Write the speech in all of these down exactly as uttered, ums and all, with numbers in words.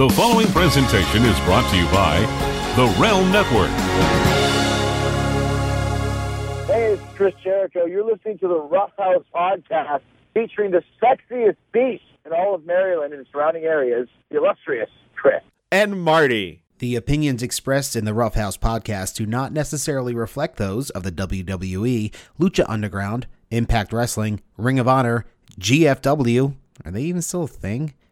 The following presentation is brought to you by The Realm Network. Hey, it's Chris Jericho. You're listening to the Rough House Podcast, featuring the sexiest beast in all of Maryland and surrounding areas, the illustrious Chris. And Marty. The opinions expressed in the Rough House Podcast do not necessarily reflect those of the W W E, Lucha Underground, Impact Wrestling, Ring of Honor, G F W, are they even still a thing?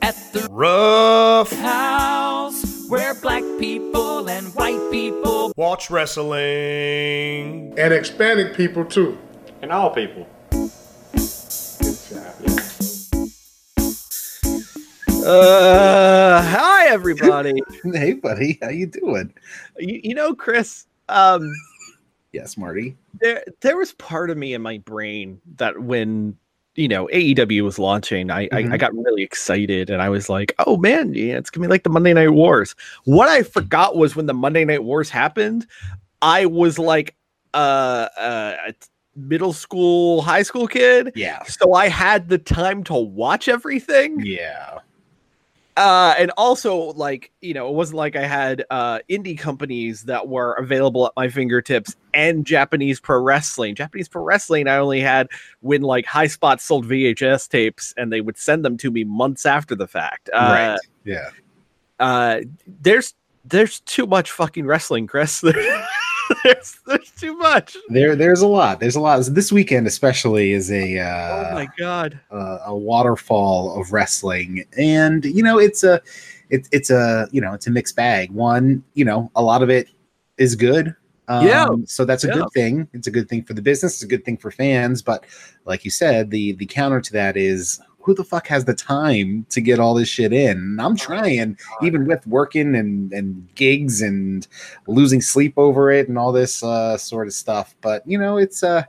at the Rough House, where black people and white people watch wrestling. And Hispanic people, too. And all people. Uh, hi everybody. Hey buddy, how you doing? You, you know, Chris, um yes, Marty. There there was part of me in my brain that when, you know, A E W was launching, I mm-hmm. I, I got really excited and I was like, "Oh man, yeah, it's going to be like the Monday Night Wars." What I forgot was when the Monday Night Wars happened, I was like uh uh middle school, high school kid. Yeah. So I had the time to watch everything. Yeah. Uh, and also, like, you know, it wasn't like I had uh, indie companies that were available at my fingertips and Japanese pro wrestling. Japanese pro wrestling, I only had when, like, High Spots sold V H S tapes and they would send them to me months after the fact. Uh, right. Yeah. Uh, there's there's too much fucking wrestling, Chris. there's, there's too much. There there's a lot. There's a lot. This weekend especially is a uh, oh my god uh, a waterfall of wrestling, and you know it's a it's it's a you know it's a mixed bag. One, you know, a lot of it is good. Um, yeah. So that's a yeah. good thing. It's a good thing for the business. It's a good thing for fans. But like you said, the the counter to that is, who the fuck has the time to get all this shit in? I'm trying, even with working and, and gigs and losing sleep over it and all this uh, sort of stuff. But you know, it's uh,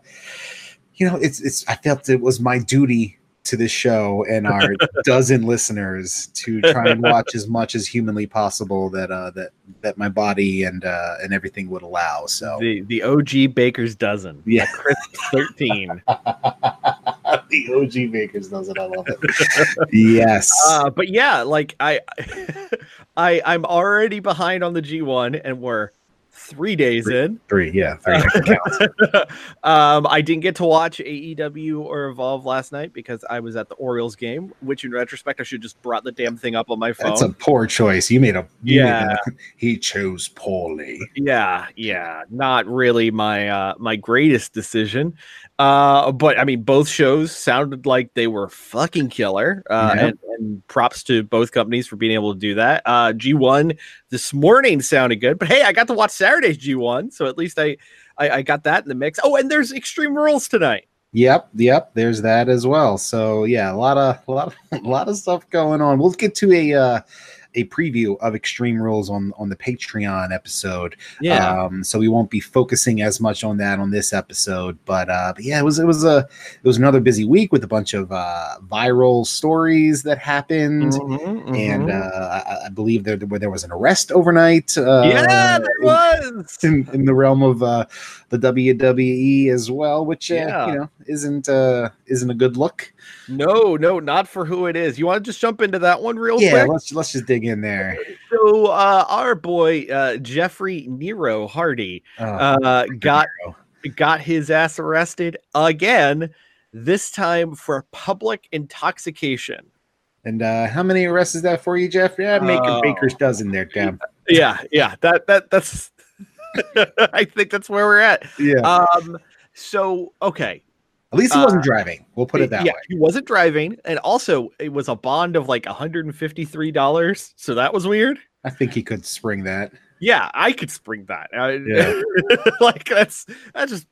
you know, it's it's. I felt it was my duty to this show and our dozen listeners to try and watch as much as humanly possible that uh, that that my body and uh, and everything would allow. So the the O G Baker's dozen, yeah, Chris thirteen. The O G Baker's dozen. I love it. Yes, uh, but yeah, like I, I, I'm already behind on the G one, and we're three days three, in. Three, yeah. Three uh, um, I didn't get to watch A E W or Evolve last night because I was at the Orioles game, which in retrospect I should just brought the damn thing up on my phone. That's a poor choice. You made a you yeah. Made a, he chose poorly. Yeah, yeah. Not really my uh, my greatest decision. Uh, but I mean, both shows sounded like they were fucking killer. Uh, yeah. and, and props to both companies for being able to do that. Uh, G one this morning sounded good, but hey, I got to watch Saturday's G one, so at least I, I, I got that in the mix. Oh, and there's Extreme Rules tonight. Yep, yep. There's that as well. So yeah, a lot of a lot of, a lot of stuff going on. We'll get to a. Uh, a preview of Extreme Rules on, on the Patreon episode. Yeah. Um, so we won't be focusing as much on that on this episode, but, uh, but yeah, it was, it was a, it was another busy week with a bunch of, uh, viral stories that happened. Mm-hmm, mm-hmm. And, uh, I, I believe there, there, there was an arrest overnight. Uh, yeah, there was in, in the realm of, uh, the W W E as well, which, uh, yeah. you know, isn't, uh, isn't a good look. No, no, not for who it is. You want to just jump into that one real yeah, quick? Yeah, let's, let's just dig in there. So uh, our boy, uh, Jeffrey Nero Hardy, oh, uh, got, Nero. got his ass arrested again, this time for public intoxication. And uh, how many arrests is that for you, Jeff? Yeah, make uh, a baker's dozen there, damn. Yeah, yeah, that that that's... I think that's where we're at. Yeah. Um, so, okay. At least he wasn't uh, driving. We'll put it that yeah, way. He wasn't driving. And also, it was a bond of like one hundred fifty-three dollars. So that was weird. I think he could spring that. Yeah, I could spring that. I, yeah. Like, that's that's just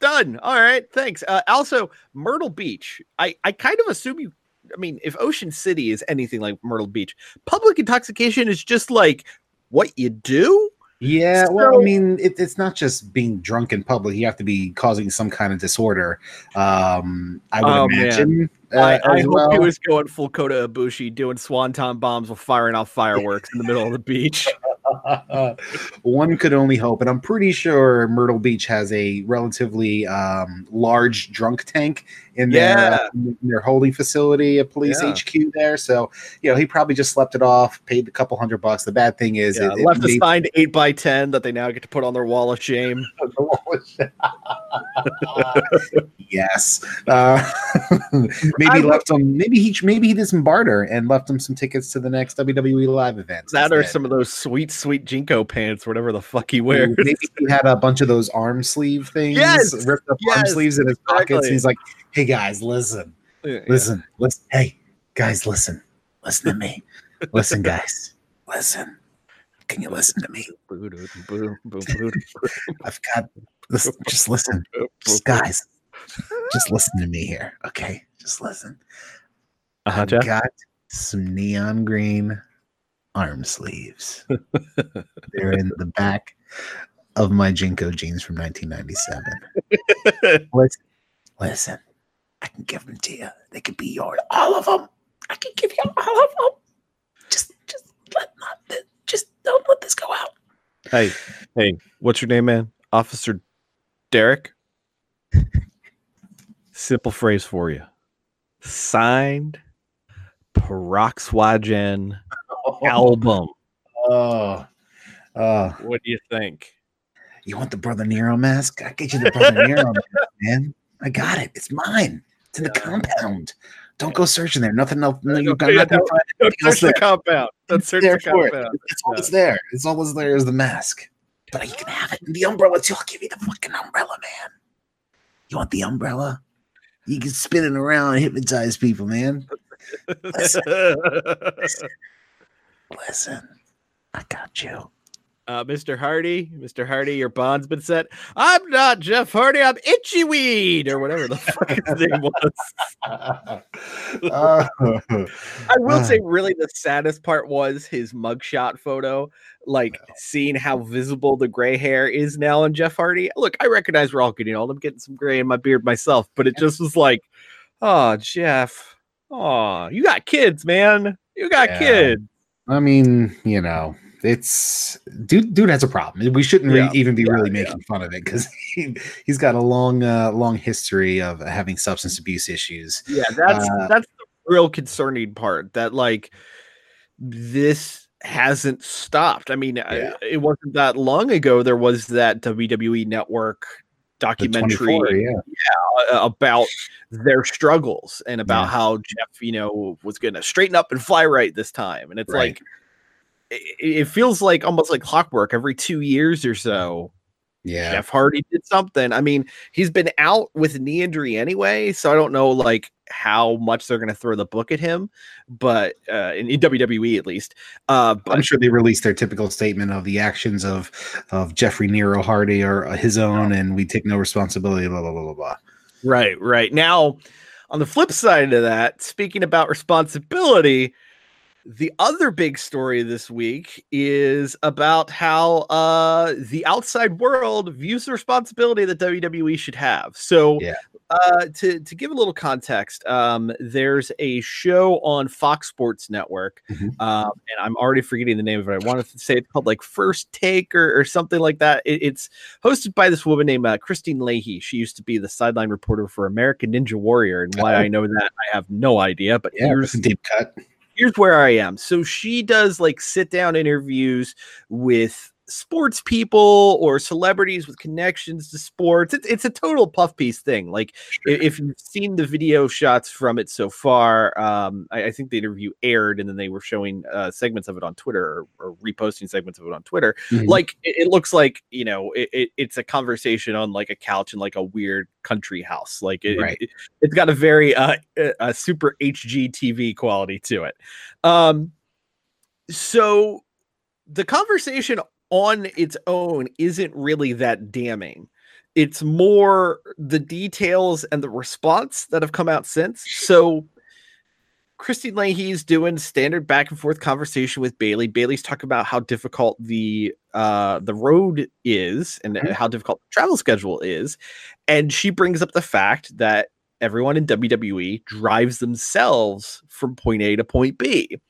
done. All right, thanks. Uh, also, Myrtle Beach. I, I kind of assume you, I mean, if Ocean City is anything like Myrtle Beach, public intoxication is just like what you do. Yeah, so, well, I mean, it, it's not just being drunk in public. You have to be causing some kind of disorder. Um, I would oh, imagine. Uh, I, I hope well. he was going full Kota Ibushi, doing swanton bombs while firing off fireworks in the middle of the beach. One could only hope. And I'm pretty sure Myrtle Beach has a relatively um, large drunk tank in, yeah. their, uh, in their holding facility at police yeah. H Q there. So, you know, he probably just slept it off, paid a couple hundred bucks. The bad thing is yeah, it, it left a signed eight by ten that they now get to put on their wall of shame. Yes. Uh, maybe I left would... him. Maybe he, maybe he did some barter and left him some tickets to the next W W E Live event. That are some of those sweet, sweet Jinko pants, whatever the fuck he wears. Maybe he had a bunch of those arm sleeve things, yes, ripped up yes, arm sleeves in his exactly. pockets. And he's like, hey guys, listen, yeah, listen, yeah. listen. Hey guys, listen, listen to me. Listen, guys, listen. Can you listen to me? I've got, listen, just listen, just guys, just listen to me here. Okay. Just listen. Uh-huh, I've Jeff? got some neon green arm sleeves. They're in the back of my Jinko jeans from nineteen ninety-seven. Let's Listen, I can give them to you. They could be yours. All of them. I can give you all of them. Just, just let not, just don't let this go out. Hey, hey, what's your name, man? Officer Derek. Simple phrase for you. Signed Paroxygen oh. album. Oh, oh. What do you think? You want the Brother Nero mask? I get you the Brother Nero mask, man. I got it. It's mine. It's in the yeah. compound. Don't go searching there. Nothing else. No, you've got yeah, nothing. Don't, don't search there. the compound. Don't search the compound. It. It's all that's yeah. there. It's all that's there is the mask. But you can have it. And the umbrella too. I'll give you the fucking umbrella, man. You want the umbrella? You can spin it around and hypnotize people, man. Listen. Listen. Listen. I got you. Uh, Mister Hardy, Mister Hardy, your bond's been set. I'm not Jeff Hardy. I'm Itchy Weed or whatever the fuck his name was. uh, I will uh, say, really, the saddest part was his mugshot photo. Like wow. seeing how visible the gray hair is now on Jeff Hardy. Look, I recognize we're all getting old. I'm getting some gray in my beard myself, but it just was like, oh, Jeff, oh, you got kids, man. You got yeah. kids. I mean, you know. It's dude. Dude has a problem. We shouldn't yeah, re- even be yeah, really making yeah. fun of it because he, he's got a long, uh, long history of having substance abuse issues. Yeah, that's uh, that's the real concerning part. That like this hasn't stopped. I mean, yeah. I, it wasn't that long ago. There was that W W E Network documentary yeah. Yeah, about their struggles and about yeah. how Jeff, you know, was going to straighten up and fly right this time. And it's right. like. It feels like almost like clockwork every two years or so. Yeah. Jeff Hardy did something. I mean, he's been out with knee injury anyway, so I don't know like how much they're going to throw the book at him, but uh, in, in W W E at least. Uh, but I'm sure they released their typical statement of the actions of, of Jeffrey Nero Hardy or uh, his own, yeah. and we take no responsibility, blah, blah, blah, blah, blah. Right, right. Now, on the flip side of that, speaking about responsibility, the other big story this week is about how uh, the outside world views the responsibility that W W E should have. So yeah. uh, to, to give a little context, um, there's a show on Fox Sports Network, mm-hmm. um, and I'm already forgetting the name of it. I wanted to say it's called like First Take or, or something like that. It, it's hosted by this woman named uh, Christine Leahy. She used to be the sideline reporter for American Ninja Warrior, and why oh. I know that, I have no idea. But yeah, here's a deep cut. Here's where I am. So she does like sit down interviews with sports people or celebrities with connections to sports. It's, it's a total puff piece thing. Like sure. if you've seen the video shots from it so far, um, I, I think the interview aired and then they were showing uh, segments of it on Twitter or, or reposting segments of it on Twitter. Mm-hmm. Like it, it looks like, you know, it, it, it's a conversation on like a couch in like a weird country house. Like it, right. it, it's got a very uh, a super H G T V quality to it. Um, so the conversation on its own isn't really that damning. It's more the details and the response that have come out since. So Christine Leahy's doing standard back and forth conversation with Bayley. Bayley's talking about how difficult the uh, the road is and mm-hmm. how difficult the travel schedule is. And she brings up the fact that everyone in W W E drives themselves from point A to point B.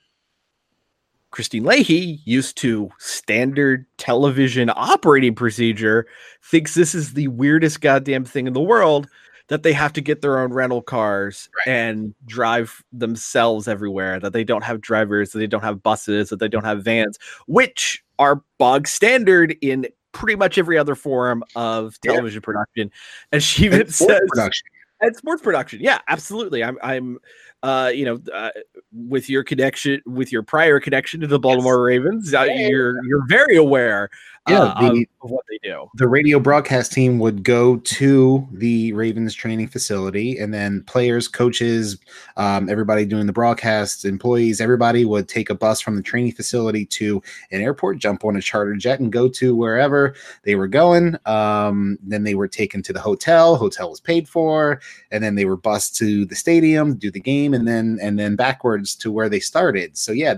Christine Leahy, used to standard television operating procedure, thinks this is the weirdest goddamn thing in the world that they have to get their own rental cars right. and drive themselves everywhere, that they don't have drivers, that they don't have buses, that they don't have vans, which are bog standard in pretty much every other form of television yeah. production. And she even says... Production. And sports production. Yeah, absolutely. I'm, I'm, uh, you know, uh, with your connection, with your prior connection to the Baltimore yes. Ravens, uh, yeah. you're, you're very aware yeah, uh, the, of what they do. The radio broadcast team would go to the Ravens training facility, and then players, coaches, um, everybody doing the broadcast, employees, everybody would take a bus from the training facility to an airport, jump on a charter jet, and go to wherever they were going. Um, then they were taken to the hotel. Hotel was paid for. And then they were bused to the stadium, do the game, and then and then backwards to where they started. So yeah,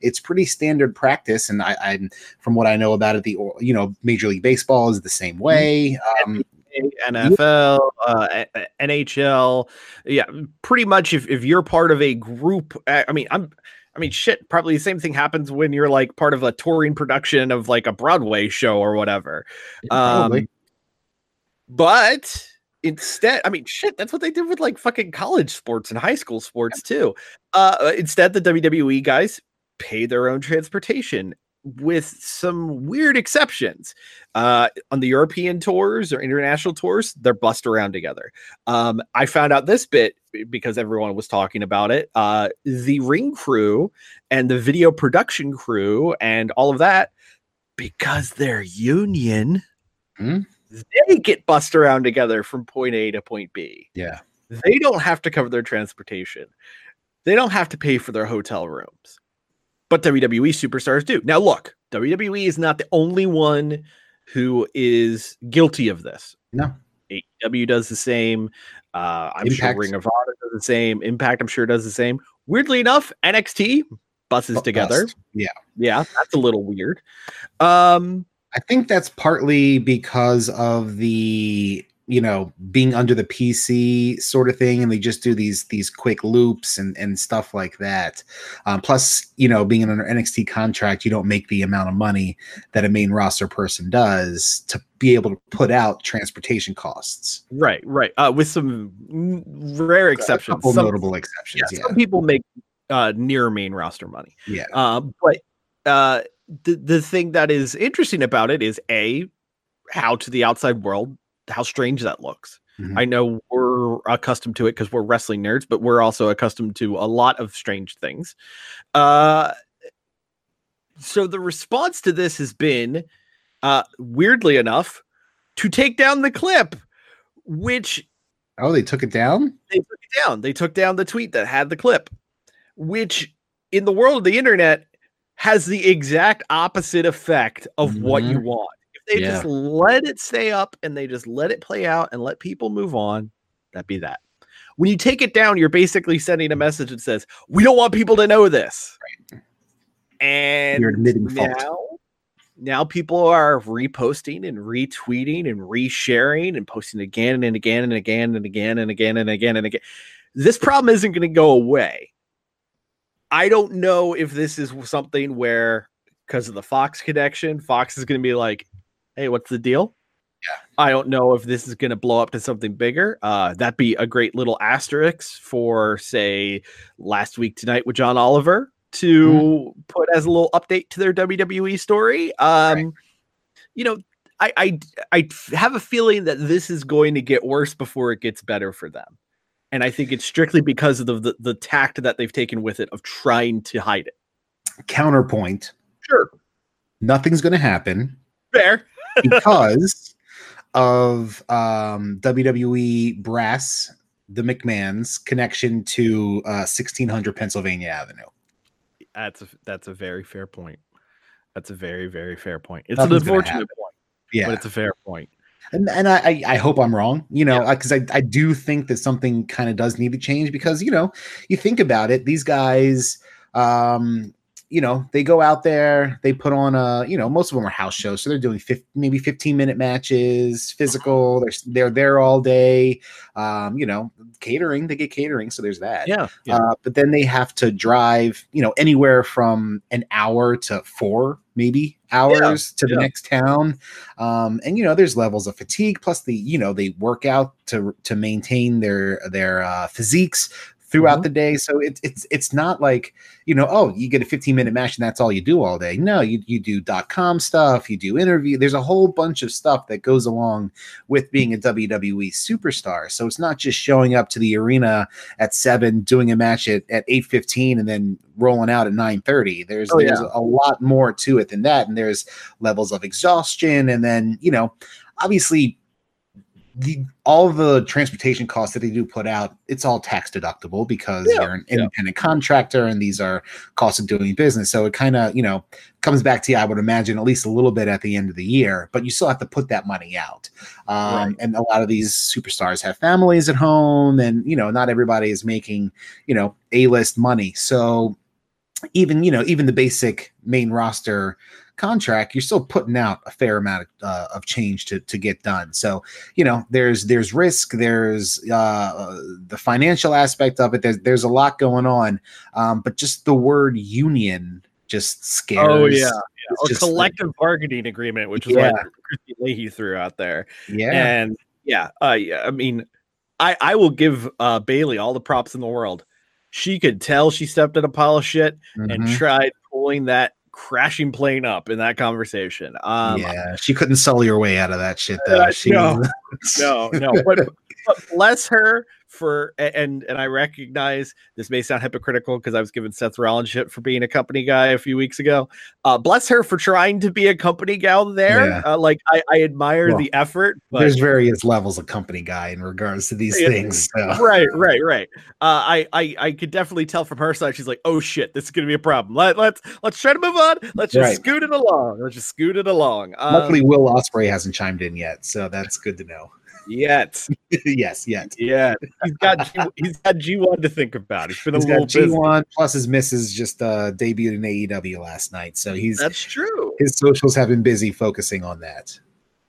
it's pretty standard practice. And I, I from what I know about it, the you know Major League Baseball is the same way. Um, N F L, uh, N H L, yeah, pretty much. If if you're part of a group, I mean, I'm. I mean, shit, probably the same thing happens when you're like part of a touring production of like a Broadway show or whatever. Yeah, um, but. Instead, I mean, shit, that's what they did with like fucking college sports and high school sports too. Uh, instead, the W W E guys pay their own transportation with some weird exceptions. Uh, on the European tours or international tours, they're bussed around together. Um, I found out this bit because everyone was talking about it. Uh, the ring crew and the video production crew and all of that, because they're union. Hmm? They get bussed around together from point A to point B. Yeah. They don't have to cover their transportation. They don't have to pay for their hotel rooms. But W W E superstars do. Now, look, W W E is not the only one who is guilty of this. No. A E W does the same. Uh, I'm Impact. sure Ring of Honor does the same. Impact, I'm sure, does the same. Weirdly enough, N X T buses Bust. together. Yeah. Yeah, that's a little weird. Um... I think that's partly because of the, you know, being under the P C sort of thing, and they just do these these quick loops and, and stuff like that. Um, plus, you know, being under an N X T contract, you don't make the amount of money that a main roster person does to be able to put out transportation costs. Right, right. Uh, with some rare exceptions. A couple some, notable exceptions, yeah, yeah. Some people make uh, near main roster money. Yeah. Uh, but... Uh, The the thing that is interesting about it is a how to the outside world, how strange that looks. Mm-hmm. I know we're accustomed to it because we're wrestling nerds, but we're also accustomed to a lot of strange things. Uh, so the response to this has been, uh, weirdly enough, to take down the clip, which oh they took it down. They took it down. They took down the tweet that had the clip, which in the world of the internet has the exact opposite effect of mm-hmm. what you want. If they yeah. just let it stay up and they just let it play out and let people move on, that'd be that. When you take it down, you're basically sending a message that says, we don't want people to know this. Right. And you're admitting now, fault. Now people are reposting and retweeting and resharing and posting again and again and again and again and again and again and again. This problem isn't going to go away. I don't know if this is something where, because of the Fox connection, Fox is going to be like, hey, what's the deal? Yeah. I don't know if this is going to blow up to something bigger. Uh, that'd be a great little asterisk for, say, Last Week Tonight with John Oliver to mm-hmm. put as a little update to their W W E story. Um, right. you know, I, I, I have a feeling that this is going to get worse before it gets better for them. And I think it's strictly because of the, the, the tact that they've taken with it of trying to hide it. Counterpoint. Sure. Nothing's going to happen. Fair. Because of um, W W E brass, the McMahons' connection to uh, sixteen hundred Pennsylvania Avenue. That's a, that's a very fair point. That's a very, very fair point. It's Nothing's an unfortunate point. Yeah. But it's a fair point. And and I I hope I'm wrong, you know, because yeah. I, I do think that something kind of does need to change because, you know, you think about it, these guys, um, you know, they go out there, they put on a, you know, most of them are house shows. So they're doing fifty, maybe fifteen minute matches, physical, they're, they're there all day, um, you know, catering, they get catering. So there's that. Yeah. yeah. Uh, but then they have to drive, you know, anywhere from an hour to four maybe hours yeah, to the yeah. next town. Um, and, you know, there's levels of fatigue, plus the, you know, they work out to, to maintain their, their uh, physiques throughout mm-hmm. the day. So it, it's, it's not like, you know, oh, you get a fifteen minute match and that's all you do all day. No, you, you do dot com stuff. You do interview. There's a whole bunch of stuff that goes along with being a W W E superstar. So it's not just showing up to the arena at seven, doing a match at, at eight fifteen and then rolling out at nine thirty. There's, oh, there's yeah. a lot more to it than that. And there's levels of exhaustion. And then, you know, obviously, The, all the transportation costs that they do put out, it's all tax deductible because yeah, you're an independent yeah. contractor and these are costs of doing business. So it kind of, you know, comes back to you, I would imagine, at least a little bit at the end of the year, but you still have to put that money out. Um, right. And a lot of these superstars have families at home and, you know, not everybody is making, you know, A-list money. So even, you know, even the basic main roster contract, you're still putting out a fair amount of, uh, of change to to get done. So, you know, there's there's risk, there's uh, the financial aspect of it. There's there's a lot going on, um, but just the word union just scares. Oh yeah, yeah. Or collective like, bargaining agreement, which is yeah. what Christine Leahy threw out there. Yeah, and yeah, uh, yeah I mean, I I will give uh, Bayley all the props in the world. She could tell she stepped in a pile of shit mm-hmm. and tried pulling that crashing plane up in that conversation. Um, yeah, she couldn't sell your way out of that shit, though. Uh, she no, no, no. But, but bless her for, and and I recognize this may sound hypocritical because I was giving Seth Rollins shit for being a company guy a few weeks ago. Uh, bless her for trying to be a company gal there. Yeah. Uh, like I, I admire well, the effort. But there's various levels of company guy in regards to these yeah, things. So. Right, right, right. Uh, I, I, I could definitely tell from her side. She's like, oh shit, this is gonna be a problem. Let let's let's try to move on. Let's just right. scoot it along. Let's just scoot it along. Um, Luckily, Will Ospreay hasn't chimed in yet, so that's good to know. Yet, yes, yet, yeah. He's got G- he's got G one to think about. He's been a he's little got G one busy. Plus his missus just uh, debuted in A E W last night, so he's that's true. His socials have been busy focusing on that.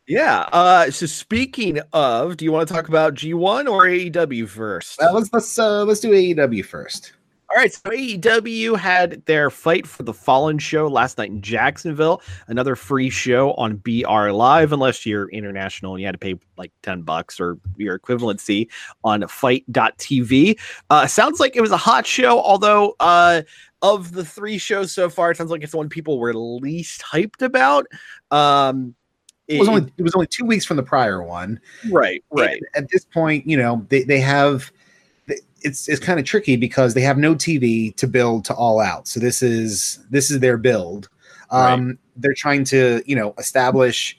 Yeah. Uh, so speaking of, do you want to talk about G one or A E W first? Well, let's let's uh, let's do A E W first. All right, so A E W had their Fight for the Fallen show last night in Jacksonville, another free show on B R Live, unless you're international and you had to pay like ten bucks or your equivalency on fight dot t v. Uh, sounds like it was a hot show, although uh, of the three shows so far, it sounds like it's the one people were least hyped about. Um, it, it, was only, it was only two weeks from the prior one. Right, right. And at this point, you know, they, they have... It's it's kind of tricky because they have no T V to build to All Out. So this is this is their build. Um, right. They're trying to, you know, establish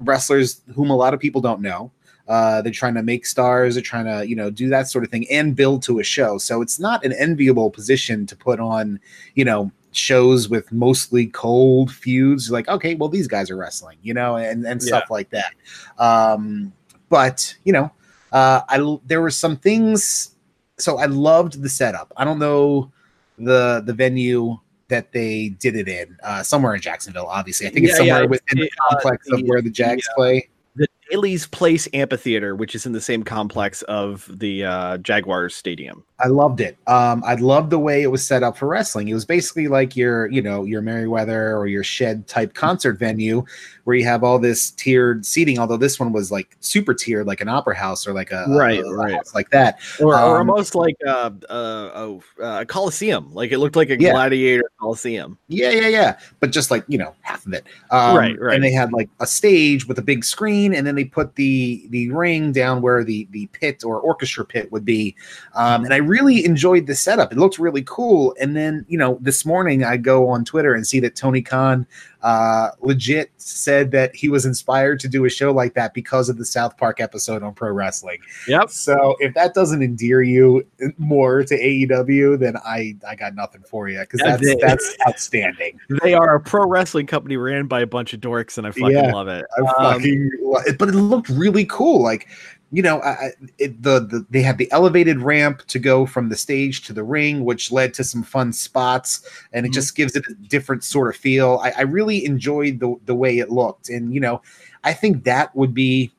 wrestlers whom a lot of people don't know. Uh, they're trying to make stars. They're trying to, you know, do that sort of thing and build to a show. So it's not an enviable position to put on, you know, shows with mostly cold feuds. Like, okay, well, these guys are wrestling, you know, and, and stuff yeah. like that. Um, but, you know, uh, I there were some things... So I loved the setup. I don't know the the venue that they did it in. Uh, somewhere in Jacksonville, obviously. I think yeah, it's somewhere yeah, it's, within it, the complex uh, the, of where the Jags yeah. play. The Bailey's Place Amphitheater, which is in the same complex of the uh, Jaguars Stadium. I loved it. Um, I loved the way it was set up for wrestling. It was basically like your, you know, your Merriweather or your Shed type concert venue, where you have all this tiered seating. Although this one was like super tiered, like an opera house or like a right, a right. house like that, or, um, or almost like a, a, a, a coliseum. Like it looked like a yeah. gladiator coliseum. Yeah, yeah, yeah. But just like, you know, half of it. Um, right, right. And they had like a stage with a big screen, and then they put the the ring down where the the pit or orchestra pit would be. Um, and I really enjoyed the setup. It looked really cool. And then, you know, this morning I go on Twitter and see that Tony Khan uh, legit said that he was inspired to do a show like that because of the South Park episode on pro wrestling. Yep. So if that doesn't endear you more to A E W, then I, I got nothing for you, because that's that's, that's outstanding. They are a pro wrestling company ran by a bunch of dorks, and I fucking yeah, love it. I fucking um, love it. But it looked really cool. Like, you know, I, it, the, the they had the elevated ramp to go from the stage to the ring, which led to some fun spots, and it mm-hmm. just gives it a different sort of feel. I, I really enjoyed the the way it looked, and you know, I think that would be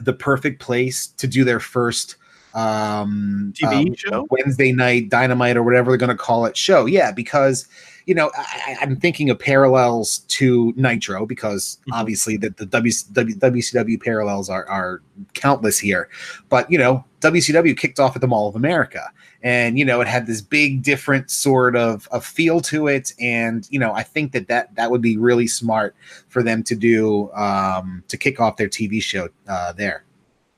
the perfect place to do their first um, T V um, show, Wednesday Night Dynamite or whatever they're going to call it show. Yeah, because, you know, I, I'm thinking of parallels to Nitro, because obviously the, the W C W parallels are, are countless here. But, you know, W C W kicked off at the Mall of America. And, you know, it had this big, different sort of, of feel to it. And, you know, I think that, that that would be really smart for them to do um, to kick off their T V show uh, there.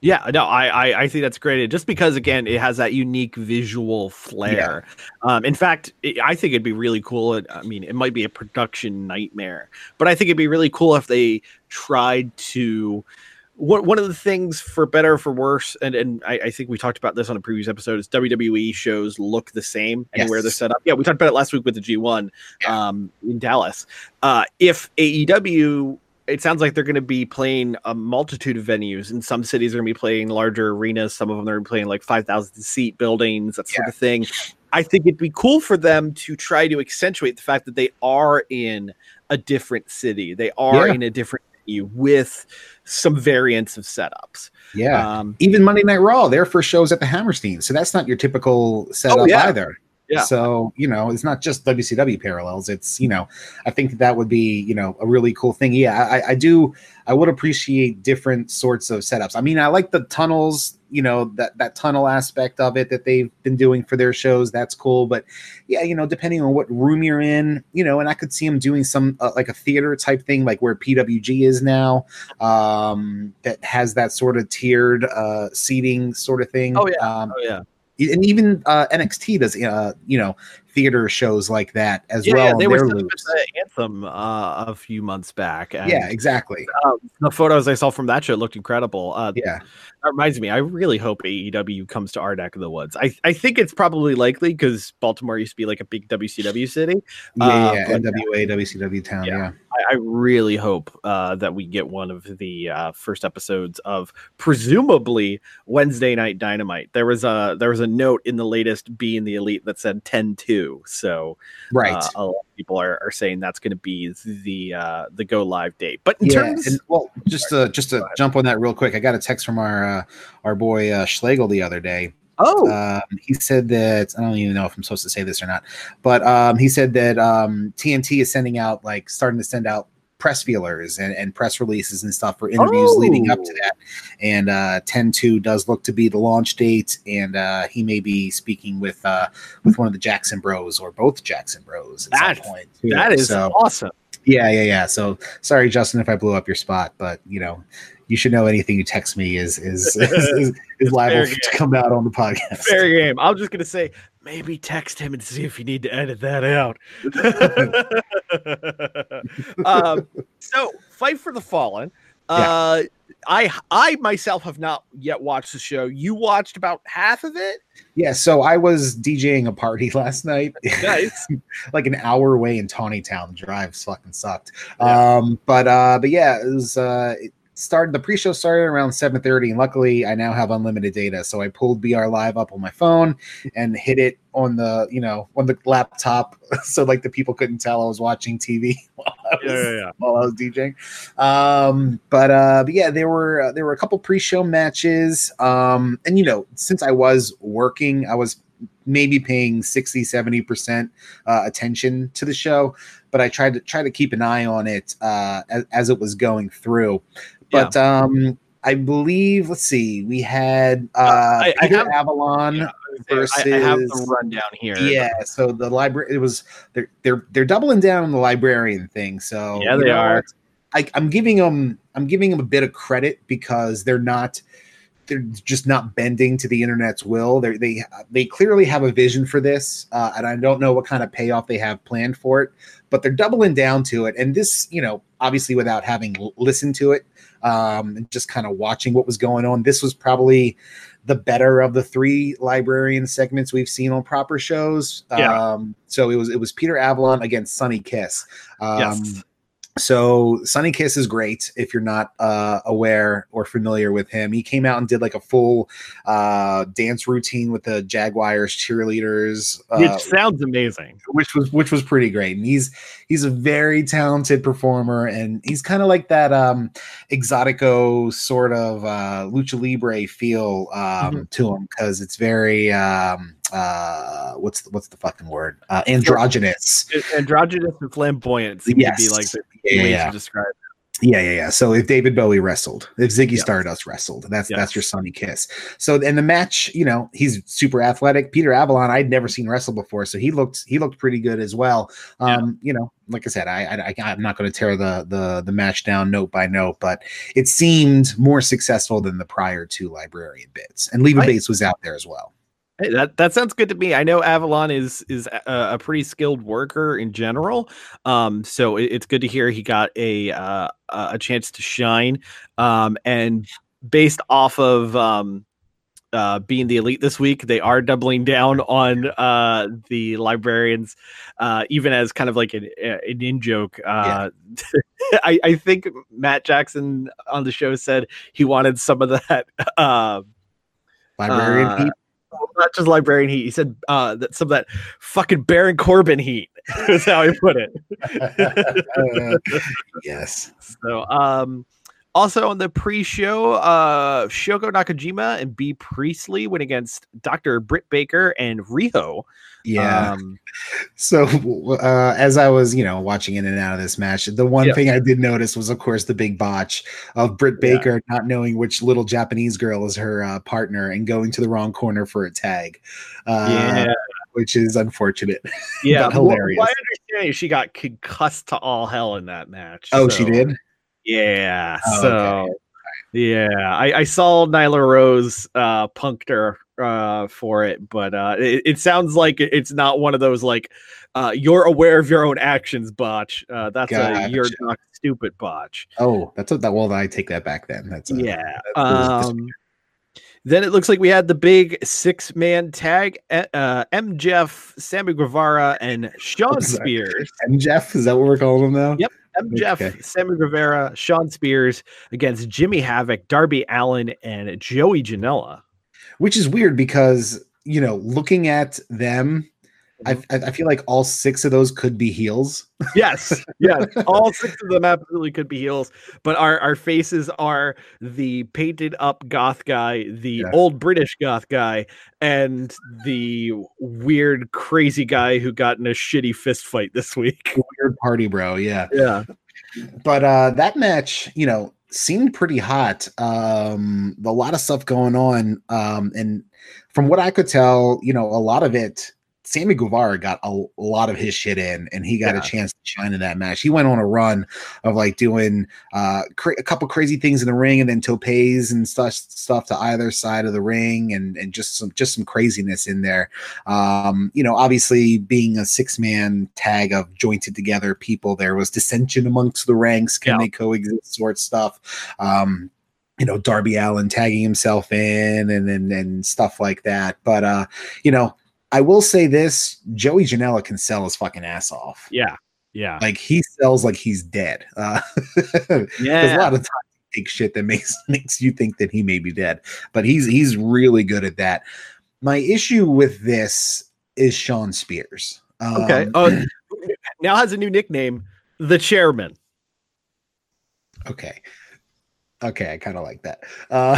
Yeah, no, I, I I think that's great. Just because, again, it has that unique visual flair. Yeah. Um, in fact, it, I think it'd be really cool. It, I mean, it might be a production nightmare, but I think it'd be really cool if they tried to. What, one of the things, for better or for worse, and, and I, I think we talked about this on a previous episode, is W W E shows look the same anywhere yes. they're set up. Yeah, we talked about it last week with the G one yeah. um, in Dallas. Uh, if A E W. It sounds like they're going to be playing a multitude of venues. In some cities, they're going to be playing larger arenas. Some of them they're playing like five thousand seat buildings, that yeah. sort of thing. I think it'd be cool for them to try to accentuate the fact that they are in a different city. They are yeah. in a different venue with some variants of setups. Yeah. Um, Even Monday Night Raw, their first show is at the Hammerstein. So that's not your typical setup oh, yeah. either. Yeah. So, you know, it's not just W C W parallels. It's, you know, I think that would be, you know, a really cool thing. Yeah, I, I do. I would appreciate different sorts of setups. I mean, I like the tunnels, you know, that, that tunnel aspect of it that they've been doing for their shows. That's cool. But yeah, you know, depending on what room you're in, you know, and I could see them doing some uh, like a theater type thing, like where P W G is now, um, that has that sort of tiered uh, seating sort of thing. Oh, yeah. Um, oh, yeah. And even uh, N X T does, uh, you know, theater shows like that as yeah, well. Yeah, they were with the Anthem uh, a few months back. And, yeah, exactly. Uh, the photos I saw from that show looked incredible. Uh, yeah. That reminds me, I really hope A E W comes to our neck of the woods. I, I think it's probably likely, because Baltimore used to be like a big W C W city. Yeah, yeah, uh, N W A, W C W town, yeah. yeah. I, I really hope uh, that we get one of the uh, first episodes of presumably Wednesday Night Dynamite. There was a, there was a note in the latest Being the Elite that said ten two. So, right, uh, a lot of people are, are saying that's going to be the uh, the go live date. But in yeah, terms, and, well, just to, just to jump on that real quick, I got a text from our uh, our boy uh, Schlegel the other day. Oh, um, he said that, I don't even know if I'm supposed to say this or not, but um, he said that um, T N T is sending out like starting to send out press feelers and, and press releases and stuff for interviews oh. leading up to that. And uh, ten two does look to be the launch date, and uh, he may be speaking with uh, with one of the Jackson Bros or both Jackson Bros at that, some point. Too. That is so awesome. Yeah, yeah, yeah. So sorry, Justin, if I blew up your spot, but you know, you should know anything you text me is is is, is, is liable to come out on the podcast. Fair game. I'm just gonna say, maybe text him and see if you need to edit that out. um, so, Fight for the Fallen. Uh, yeah. I I myself have not yet watched the show. You watched about half of it? Yeah, so I was DJing a party last night. Nice. Like an hour away in Tawnytown. The drive fucking sucked. Yeah. Um, but uh, but yeah, it was uh, it, started the pre-show started around seven thirty, and luckily I now have unlimited data, so I pulled B R Live up on my phone and hit it on the you know on the laptop, so like the people couldn't tell I was watching T V while I was, yeah, yeah, yeah. While I was DJing. Um, but, uh, but yeah, there were uh, there were a couple pre-show matches, um, and you know since I was working, I was maybe paying sixty, seventy percent uh, attention to the show, but I tried to try to keep an eye on it uh, as, as it was going through. But yeah. um, I believe, let's see, we had uh, uh, I, Peter I have, Avalon yeah, versus. I, I have the rundown here. Yeah, so the library. It was they're they're they're doubling down on the librarian thing. So yeah, they know, are. I, I'm giving them. I'm giving them a bit of credit because they're not. They're just not bending to the internet's will. They they they clearly have a vision for this, uh, and I don't know what kind of payoff they have planned for it. But they're doubling down to it, and this, you know, obviously without having l- listened to it, um, and just kind of watching what was going on. This was probably the better of the three librarian segments we've seen on proper shows. Yeah. Um, so it was it was Peter Avalon against Sunny Kiss. Um, yes. So Sunny Kiss is great if you're not uh, aware or familiar with him. He came out and did like a full uh, dance routine with the Jaguars cheerleaders. It uh, sounds amazing, which was which was pretty great. And he's he's a very talented performer, and he's kind of like that um, exotico sort of uh, lucha libre feel um, mm-hmm. to him, because it's very. Um, uh what's the, what's the fucking word uh androgynous androgynous and flamboyant seems yes. to be like the yeah, way yeah. to describe it. yeah yeah yeah so if David Bowie wrestled, if Ziggy yeah. Stardust wrestled, that's yeah. that's your Sunny Kiss. So in the match, you know he's super athletic. Peter Avalon, I'd never seen wrestle before, so he looked he looked pretty good as well. um yeah. you know Like I said, I, I, I'm not going to tear the, the the match down note by note, but it seemed more successful than the prior two librarian bits, and Leva right. Bates was out there as well. Hey, that, that sounds good to me. I know Avalon is is a, a pretty skilled worker in general, um, so it, it's good to hear he got a uh, a chance to shine. Um, and based off of um, uh, Being the Elite this week, they are doubling down on uh, the librarians, uh, even as kind of like an, an in joke. Uh, yeah. I, I think Matt Jackson on the show said he wanted some of that uh, librarian uh, heat. Not just librarian heat. He said uh, that some of that fucking Baron Corbin heat is how he put it. Yes. So, um, also on the pre-show, uh, Shoko Nakajima and Bea Priestley went against Doctor Britt Baker and Riho. Yeah. Um, so uh, as I was, you know, watching in and out of this match, the one yeah. thing I did notice was, of course, the big botch of Britt Baker yeah. not knowing which little Japanese girl is her uh, partner and going to the wrong corner for a tag, uh, yeah. which is unfortunate. Yeah, but hilarious. Well, my understanding, she got concussed to all hell in that match. Oh, so. She did? Yeah. Oh, so, okay. yeah, I, I saw Nyla Rose uh, punked her uh for it, but uh it, it sounds like it's not one of those like uh you're aware of your own actions botch. Uh that's gotcha. A you're not stupid botch. Oh, that's what that well I take that back then. That's a, yeah that's, um then it looks like we had the big six-man tag, uh, M J F, Sammy Guevara, and Sean Spears. M J F, is that what we're calling him now? Yep, M J F, okay. Sammy Guevara, Sean Spears against Jimmy Havoc, Darby Allin, and Joey Janela. Which is weird because, you know, looking at them, I, I feel like all six of those could be heels. Yes, yes. All six of them absolutely could be heels. But our, our faces are the painted up goth guy, the yes. old British goth guy, and the weird, crazy guy who got in a shitty fist fight this week. Weird party bro, yeah. Yeah. But uh, that match, you know, seemed pretty hot. Um, a lot of stuff going on. Um, and from what I could tell, you know, a lot of it, Sammy Guevara got a, a lot of his shit in, and he got yeah. a chance to shine in that match. He went on a run of like doing uh, cra- a couple crazy things in the ring, and then topes and stuff stuff to either side of the ring, and and just some just some craziness in there. Um, you know, obviously being a six man tag of jointed together people, there was dissension amongst the ranks. Can yeah. they coexist? Sort of stuff. Um, you know, Darby Allin tagging himself in, and and and stuff like that. But uh, you know. I will say this, Joey Janela can sell his fucking ass off. Yeah. Yeah. Like he sells like he's dead. Uh, yeah. A lot of times think shit that makes makes you think that he may be dead. But he's he's really good at that. My issue with this is Sean Spears. Um, okay. Uh, now has a new nickname, the Chairman. Okay. Okay, I kind of like that. Uh,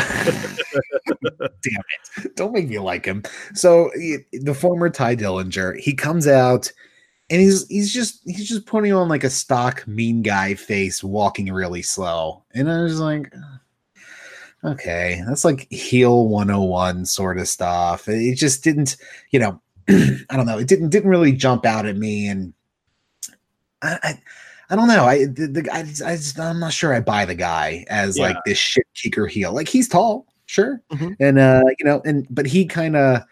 damn it. Don't make me like him. So the former Ty Dillinger, he comes out and he's he's just he's just putting on like a stock mean guy face, walking really slow. And I was like, okay, that's like heel one oh one sort of stuff. It just didn't, you know, I don't know. It didn't didn't really jump out at me. And I, I I don't know. I, the, the, I, I just, I'm not sure I buy the guy as yeah. like this shit kicker heel. Like he's tall, sure, mm-hmm. and uh, you know, and but he kind of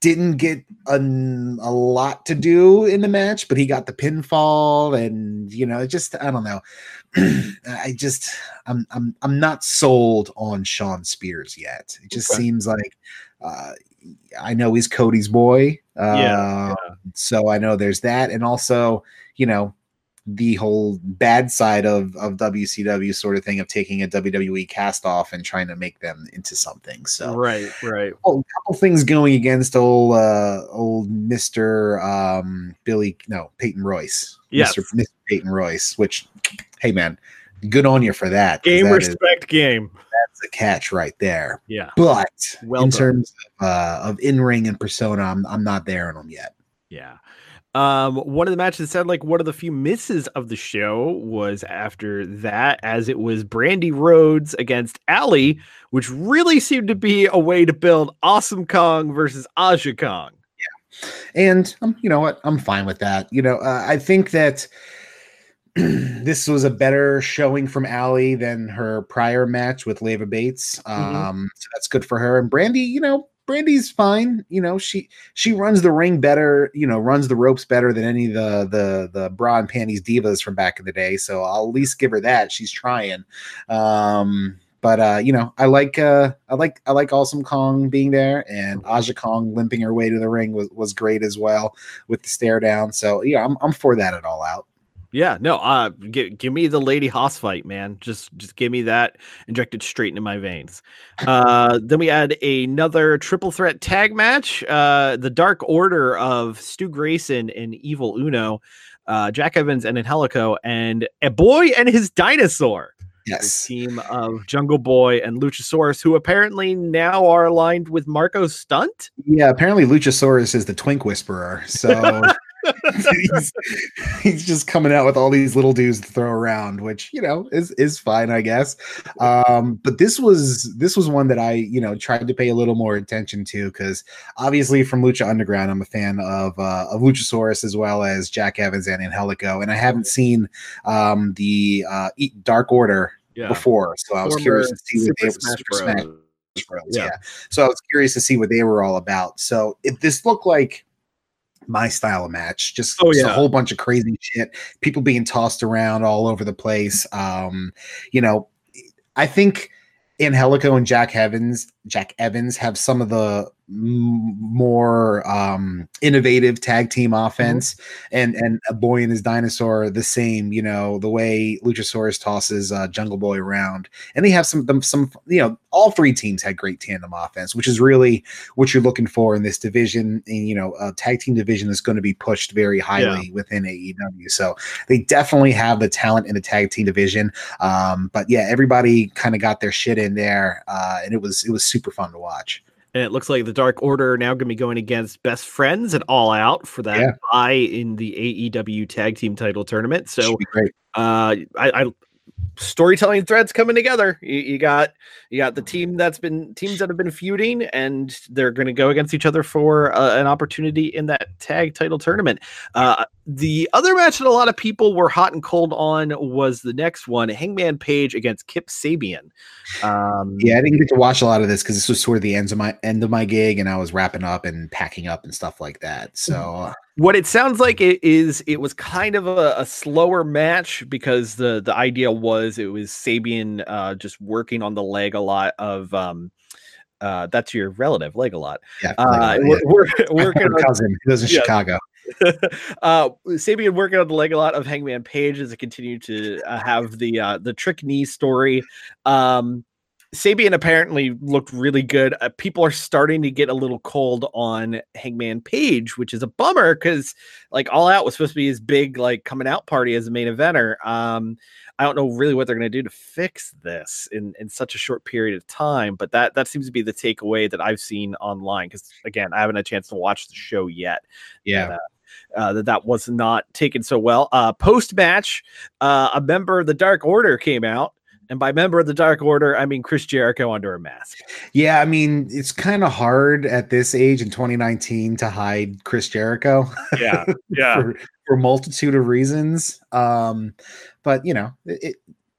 didn't get a, a lot to do in the match, but he got the pinfall, and you know, just I don't know. I just I'm I'm I'm not sold on Sean Spears yet. It just okay. seems like uh, I know he's Cody's boy, uh, yeah. Yeah. so I know there's that, and also you know. The whole bad side of, of W C W sort of thing of taking a W W E cast off and trying to make them into something. So right, right. Oh, a couple things going against old uh, old Mister Um, Billy, no Peyton Royce. Yes, Mister Peyton Royce. Which, hey man, good on you for that. Game that respect, is, game. That's a catch right there. Yeah, but well in done. terms of, uh, of in ring and persona, I'm I'm not there in them yet. Yeah. Um, one of the matches that sounded like one of the few misses of the show was after that, as it was Brandy Rhodes against Allie, which really seemed to be a way to build Awesome Kong versus Aja Kong. Yeah. And um, you know what? I'm fine with that. You know, uh, I think that this was a better showing from Allie than her prior match with Leva Bates. Um, mm-hmm. So that's good for her. And Brandy, you know, Brandy's fine, you know, she she runs the ring better, you know, runs the ropes better than any of the the the bra and panties divas from back in the day, so I'll at least give her that. She's trying. Um but uh you know, I like uh I like I like Awesome Kong being there, and Aja Kong limping her way to the ring was, was great as well with the stare down. So yeah, I'm I'm for that at All Out. Yeah, no, uh give, give me the Lady Hoss fight, man. Just just give me that injected straight into my veins. Uh, then we had another triple threat tag match. Uh, the Dark Order of Stu Grayson and Evil Uno, uh, Jack Evans and Angelico, and a boy and his dinosaur. Yes. The team of Jungle Boy and Luchasaurus, who apparently now are aligned with Marco Stunt. Yeah, apparently Luchasaurus is the Twink Whisperer. So he's, he's just coming out with all these little dudes to throw around, which, you know, is is fine, I guess. Um, but this was this was one that I, you know, tried to pay a little more attention to, because obviously from Lucha Underground, I'm a fan of uh, of Luchasaurus as well as Jack Evans and Angelico, and I haven't seen um, the uh, Dark Order yeah. before, so I was Former curious to see what they were. Yeah. yeah, so I was curious to see what they were all about. So if this looked like my style of match, just, oh, yeah. just a whole bunch of crazy shit, people being tossed around all over the place. Um, you know, I think Angelico and Jack Evans, Jack Evans have some of the m- more um, innovative tag team offense, mm-hmm. and and a boy and his dinosaur are the same. You know, the way Luchasaurus tosses uh, Jungle Boy around, and they have some some you know, all three teams had great tandem offense, which is really what you're looking for in this division. And you know, a tag team division is going to be pushed very highly yeah. within A E W, so they definitely have the talent in the tag team division. Um, but yeah, everybody kind of got their shit in there, uh, and it was it was super. super fun to watch. And it looks like the Dark Order are now going to be going against Best Friends at All Out for that yeah. bye in the A E W tag team title tournament. So uh, I, I storytelling threads coming together. You, you got you got the team that's been teams that have been feuding, and they're going to go against each other for uh, an opportunity in that tag title tournament. Uh, the other match that a lot of people were hot and cold on was the next one, Hangman Page against Kip Sabian. Um, yeah, I didn't get to watch a lot of this because this was sort of the end of my end of my gig, and I was wrapping up and packing up and stuff like that. So what it sounds like it is, it was kind of a, a slower match, because the the idea was it was Sabian uh, just working on the leg a lot of. Um, uh, that's your relative, Legolas. Yeah, uh, Legolas, yeah. We're, we're, we're working on, cousin. He lives in yeah. Chicago. uh, Sabian working on the leg a lot of Hangman Page as it continued to uh, have the uh, the trick knee story. Um, Sabian apparently looked really good. Uh, people are starting to get a little cold on Hangman Page, which is a bummer because like All Out was supposed to be his big like coming out party as a main eventer. Um, I don't know really what they're going to do to fix this in, in such a short period of time, but that that seems to be the takeaway that I've seen online because again, I haven't had a chance to watch the show yet. Yeah. And, uh, Uh, that that was not taken so well. Uh, post-match, uh, a member of the Dark Order came out. And by member of the Dark Order, I mean Chris Jericho under a mask. Yeah, I mean, it's kind of hard at this age in twenty nineteen to hide Chris Jericho. Yeah, yeah. for, for a multitude of reasons. Um, but, you know, it,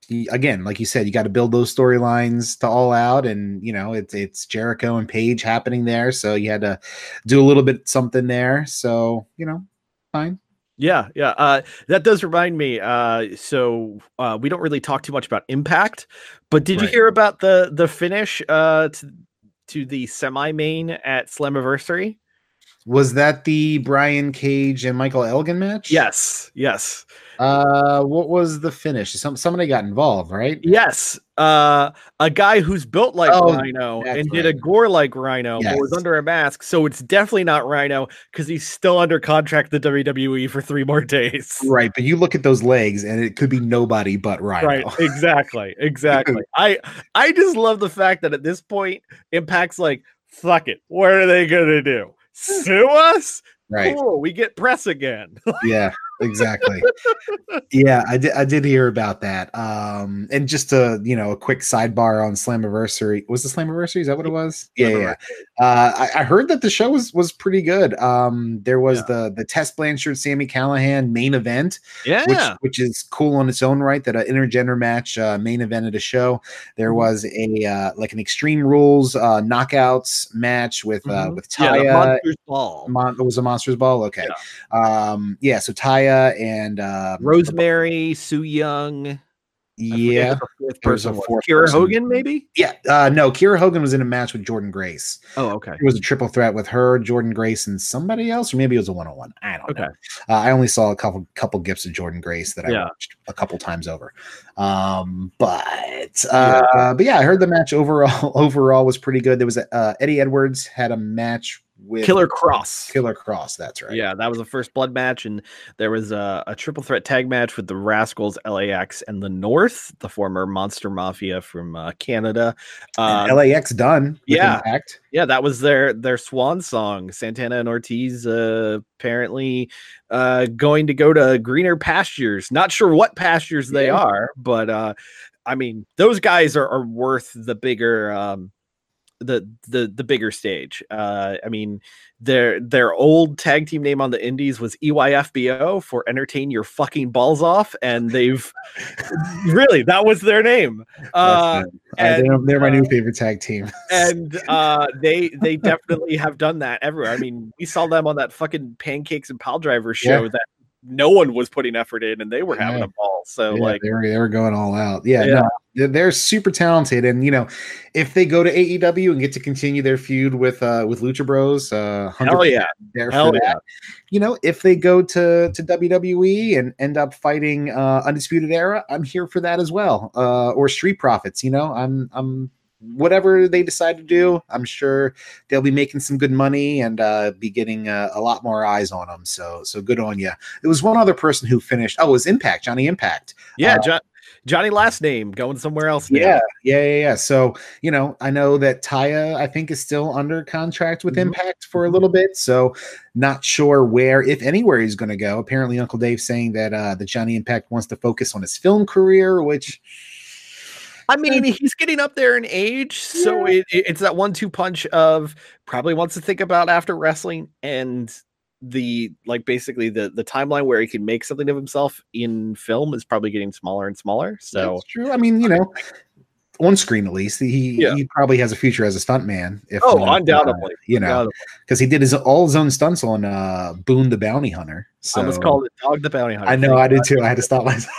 it, again, like you said, you got to build those storylines to All Out. And, you know, it, it's Jericho and Page happening there. So you had to do a little bit something there. So, you know. Fine. Yeah, yeah. Uh, that does remind me. Uh, so uh, we don't really talk too much about Impact, but did right. you hear about the the finish uh, to to the semi main at Slammiversary? Was that the Brian Cage and Michael Elgin match? Yes, yes. Uh, what was the finish? Some somebody got involved, right? Yes, uh, a guy who's built like oh, Rhino and right. did a gore like Rhino, yes. but was under a mask, so it's definitely not Rhino because he's still under contract to W W E for three more days. Right, but you look at those legs, and it could be nobody but Rhino. Right, exactly, exactly. I I just love the fact that at this point, Impact's like, fuck it, what are they gonna do? Sue us? Right. Cool, we get press again. Yeah, exactly. Yeah, I did I did hear about that. Um, and just a you know, a quick sidebar on Slammiversary. Was the Slammiversary? Is that what it was? Yeah, yeah. yeah. Uh I, I heard that the show was was pretty good. Um, there was yeah. the the Tess Blanchard Sami Callihan main event, yeah, which, which is cool on its own right. That an intergender match uh main event at a show. There was a uh like an Extreme Rules uh knockouts match with mm-hmm. uh with Taya. Yeah, Monsters Ball. Mon- it was a Monsters Ball, okay. Yeah. Um, yeah, so Taya and uh Rosemary, Sue Young, yeah, fourth person, fourth Kiera person. Hogan, maybe, yeah. Uh, no, Kiera Hogan was in a match with Jordan Grace. Oh, okay, it was a triple threat with her, Jordan Grace, and somebody else, or maybe it was a one on one. I don't okay. know. Uh, I only saw a couple couple gifs of Jordan Grace that I yeah. watched a couple times over. Um, but uh, yeah. but yeah, I heard the match overall overall was pretty good. There was a, uh, Eddie Edwards had a match. With Killer Cross. Killer Cross, that's right. Yeah, that was a first blood match, and there was a, a triple threat tag match with the Rascals, L A X, and the North, the former Monster Mafia from uh, Canada. Uh, L A X done. Yeah, Impact. Yeah, that was their their swan song. Santana and Ortiz uh, apparently uh, going to go to greener pastures. Not sure what pastures yeah. they are, but uh, I mean, those guys are, are worth the bigger... Um, the the the bigger stage. uh I mean their their old tag team name on the indies was E Y F B O for Entertain Your Fucking Balls Off, and they've really that was their name. uh and, uh, they're my uh, new favorite tag team. And uh they they definitely have done that everywhere. I mean, we saw them on that fucking Pancakes and Pile Driver show yeah. that no one was putting effort in, and they were having right. a ball. So yeah, like they were, they were going all out. Yeah, yeah. No, they're super talented. And, you know, if they go to A E W and get to continue their feud with, uh, with Lucha Bros, uh, hell yeah. There hell for yeah. that. You know, if they go to, to W W E and end up fighting, uh, Undisputed Era, I'm here for that as well. Uh, or Street Profits, you know, I'm, I'm, whatever they decide to do, I'm sure they'll be making some good money and uh, be getting uh, a lot more eyes on them. So, so good on you. There was one other person who finished. Oh, it was Impact, Johnny Impact. Yeah, uh, jo- Johnny last name going somewhere else. Now. Yeah, yeah, yeah, yeah. So, you know, I know that Taya, I think, is still under contract with mm-hmm. Impact for a little bit. So, not sure where, if anywhere, he's going to go. Apparently, Uncle Dave's saying that uh, the Johnny Impact wants to focus on his film career, which. I mean, he's getting up there in age, so yeah. it, it's that one two punch of probably wants to think about after wrestling and the like. Basically, the the timeline where he can make something of himself in film is probably getting smaller and smaller. So that's true. I mean, you know, on screen at least, he yeah. he probably has a future as a stuntman. If oh, uh, undoubtedly, you know, because he did his all his own stunts on uh, Boone the Bounty Hunter. So I almost called it Dog the Bounty Hunter. I know, I did too. I had to stop myself.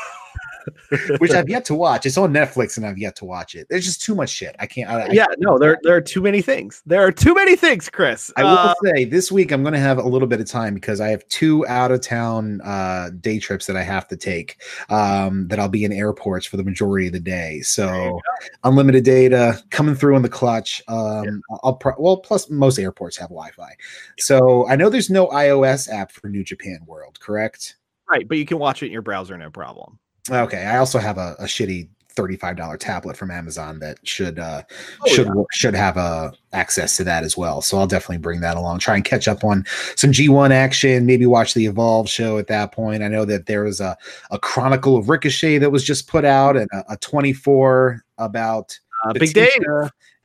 which I've yet to watch. It's on Netflix and I've yet to watch it. There's just too much shit. I can't. I, I yeah, can't no, there, there are too many things. There are too many things, Chris. I uh, will say this week I'm going to have a little bit of time because I have two out of town uh, day trips that I have to take um, that I'll be in airports for the majority of the day. So unlimited data coming through in the clutch. Um, yeah. I'll pro- well, plus most airports have Wi-Fi. So I know there's no iOS app for New Japan World, correct? Right, but you can watch it in your browser, no problem. Okay, I also have a, a shitty thirty-five dollars tablet from Amazon that should uh, oh, should yeah. should have uh, access to that as well. So I'll definitely bring that along. Try and catch up on some G one action. Maybe watch the Evolve show at that point. I know that there was a a Chronicle of Ricochet that was just put out, and a, a twenty-four about uh, Big Dave.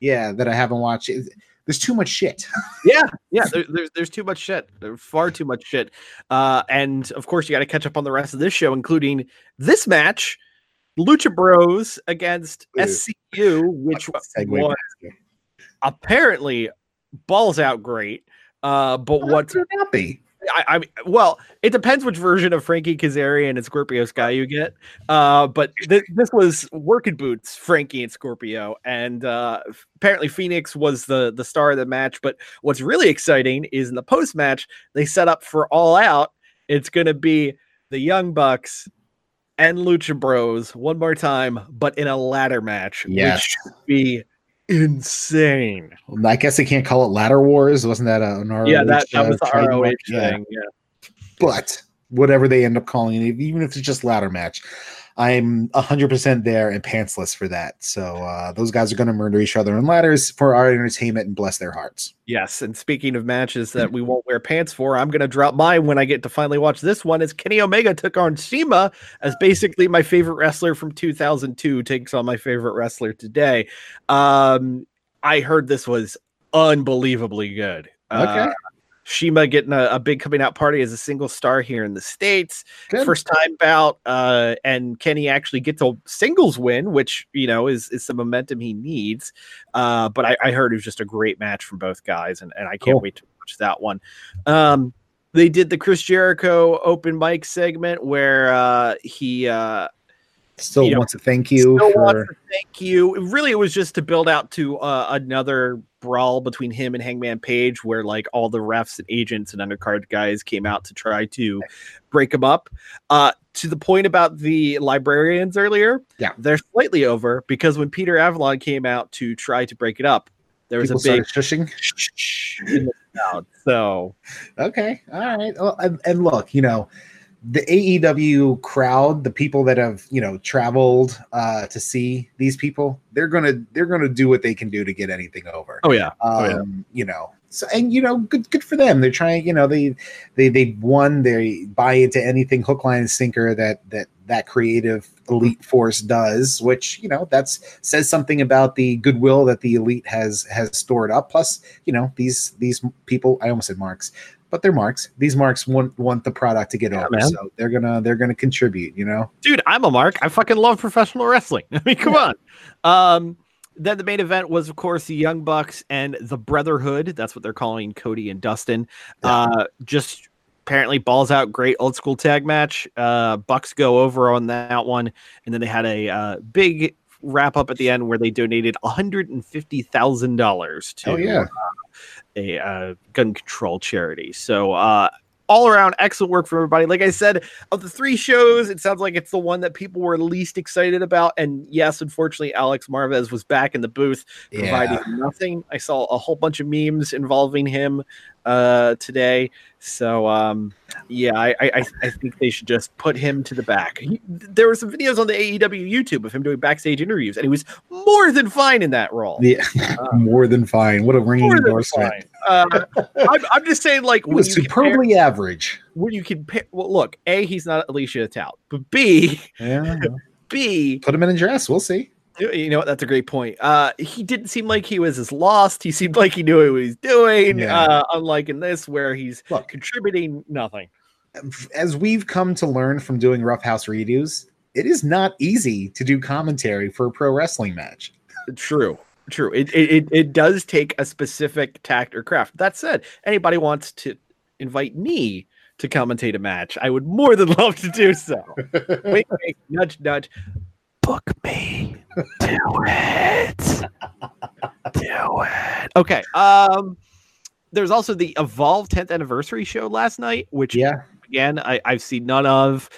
Yeah, that I haven't watched. It, There's too much shit. yeah, yeah. There, there's there's too much shit. There's far too much shit. Uh, and of course, you got to catch up on the rest of this show, including this match, Lucha Bros against Ooh. S C U, which was apparently balls out great. Uh, but well, what? I, I mean, well, it depends which version of Frankie Kazarian and Scorpio Sky you get. Uh, but th- this was working boots, Frankie and Scorpio, and uh, apparently Phoenix was the the star of the match. But what's really exciting is in the post match they set up for All Out. It's going to be the Young Bucks and Lucha Bros one more time, but in a ladder match. Yes, which should be insane. I guess they can't call it Ladder Wars. Wasn't that a, an R O H? Yeah, that, that uh, was the R O H thing. Yeah. yeah, but whatever they end up calling it, even if it's just ladder match, I'm one hundred percent there and pantsless for that. So uh, those guys are going to murder each other in ladders for our entertainment and bless their hearts. Yes, and speaking of matches that we won't wear pants for, I'm going to drop mine when I get to finally watch this one, as Kenny Omega took on Shima, as basically my favorite wrestler from two thousand two takes on my favorite wrestler today. Um, I heard this was unbelievably good. Okay. Uh, Shima getting a, a big coming out party as a single star here in the States. Good. First time bout. Uh, and Kenny actually gets a singles win, which, you know, is, is some momentum he needs. Uh, but I, I heard it was just a great match from both guys. And, and I can't cool. wait to watch that one. Um, they did the Chris Jericho open mic segment where uh, he uh, still wants to thank you. Still for... wants to thank you. Really, it was just to build out to uh, another brawl between him and Hangman Page, where like all the refs and agents and undercard guys came out to try to break him up. Uh, to the point about the librarians earlier, yeah, they're slightly over, because when Peter Avalon came out to try to break it up, there was People a big shushing. Sh- sh- in the crowd, so okay, all right, well, and, and look, you know. The A E W crowd, the people that have, you know, traveled uh, to see these people, they're gonna they're gonna do what they can do to get anything over. Oh yeah, um, oh, yeah. You know, so and you know, good good for them. They're trying, you know, they they they won. They buy into anything hook, line, and sinker that that that creative elite force does, which you know that's says something about the goodwill that the elite has has stored up. Plus, you know, these these people, I almost said marks. But they're marks. These marks want want the product to get yeah, over, man. So they're gonna they're gonna contribute. You know, dude, I'm a mark. I fucking love professional wrestling. I mean, come yeah. on. Um, then the main event was, of course, the Young Bucks and the Brotherhood. That's what they're calling Cody and Dustin. Yeah. Uh, just apparently balls out, great old school tag match. Uh, Bucks go over on that one, and then they had a uh, big wrap up at the end where they donated one hundred fifty thousand dollars to. Oh yeah. Uh, a uh, gun control charity. So uh, all around excellent work for everybody. Like I said, of the three shows, it sounds like it's the one that people were least excited about. And yes, unfortunately, Alex Marvez was back in the booth providing yeah. nothing. I saw a whole bunch of memes involving him uh, today. So um, yeah, I, I, I think they should just put him to the back. He, there were some videos on the A E W YouTube of him doing backstage interviews, and he was more than fine in that role. Yeah, uh, more than fine. What a ringing endorsement. Uh, I'm, I'm just saying, like, when was you superbly compare, average. When you compare, well, look, A, he's not Alicia Tout, but B, yeah. B, put him in a dress. We'll see. You know what? That's a great point. Uh, he didn't seem like he was as lost. He seemed like he knew what he was doing. Yeah. Uh, unlike in this, where he's Look, contributing nothing. As we've come to learn from doing Rough House redos, it is not easy to do commentary for a pro wrestling match. True. True. It it it does take a specific tact or craft. That said, anybody wants to invite me to commentate a match, I would more than love to do so. Wait, wait, nudge, nudge. Book me. Do it. Do it. Okay. Um, there's also the Evolve tenth anniversary show last night, which yeah. again, I, I've seen none of.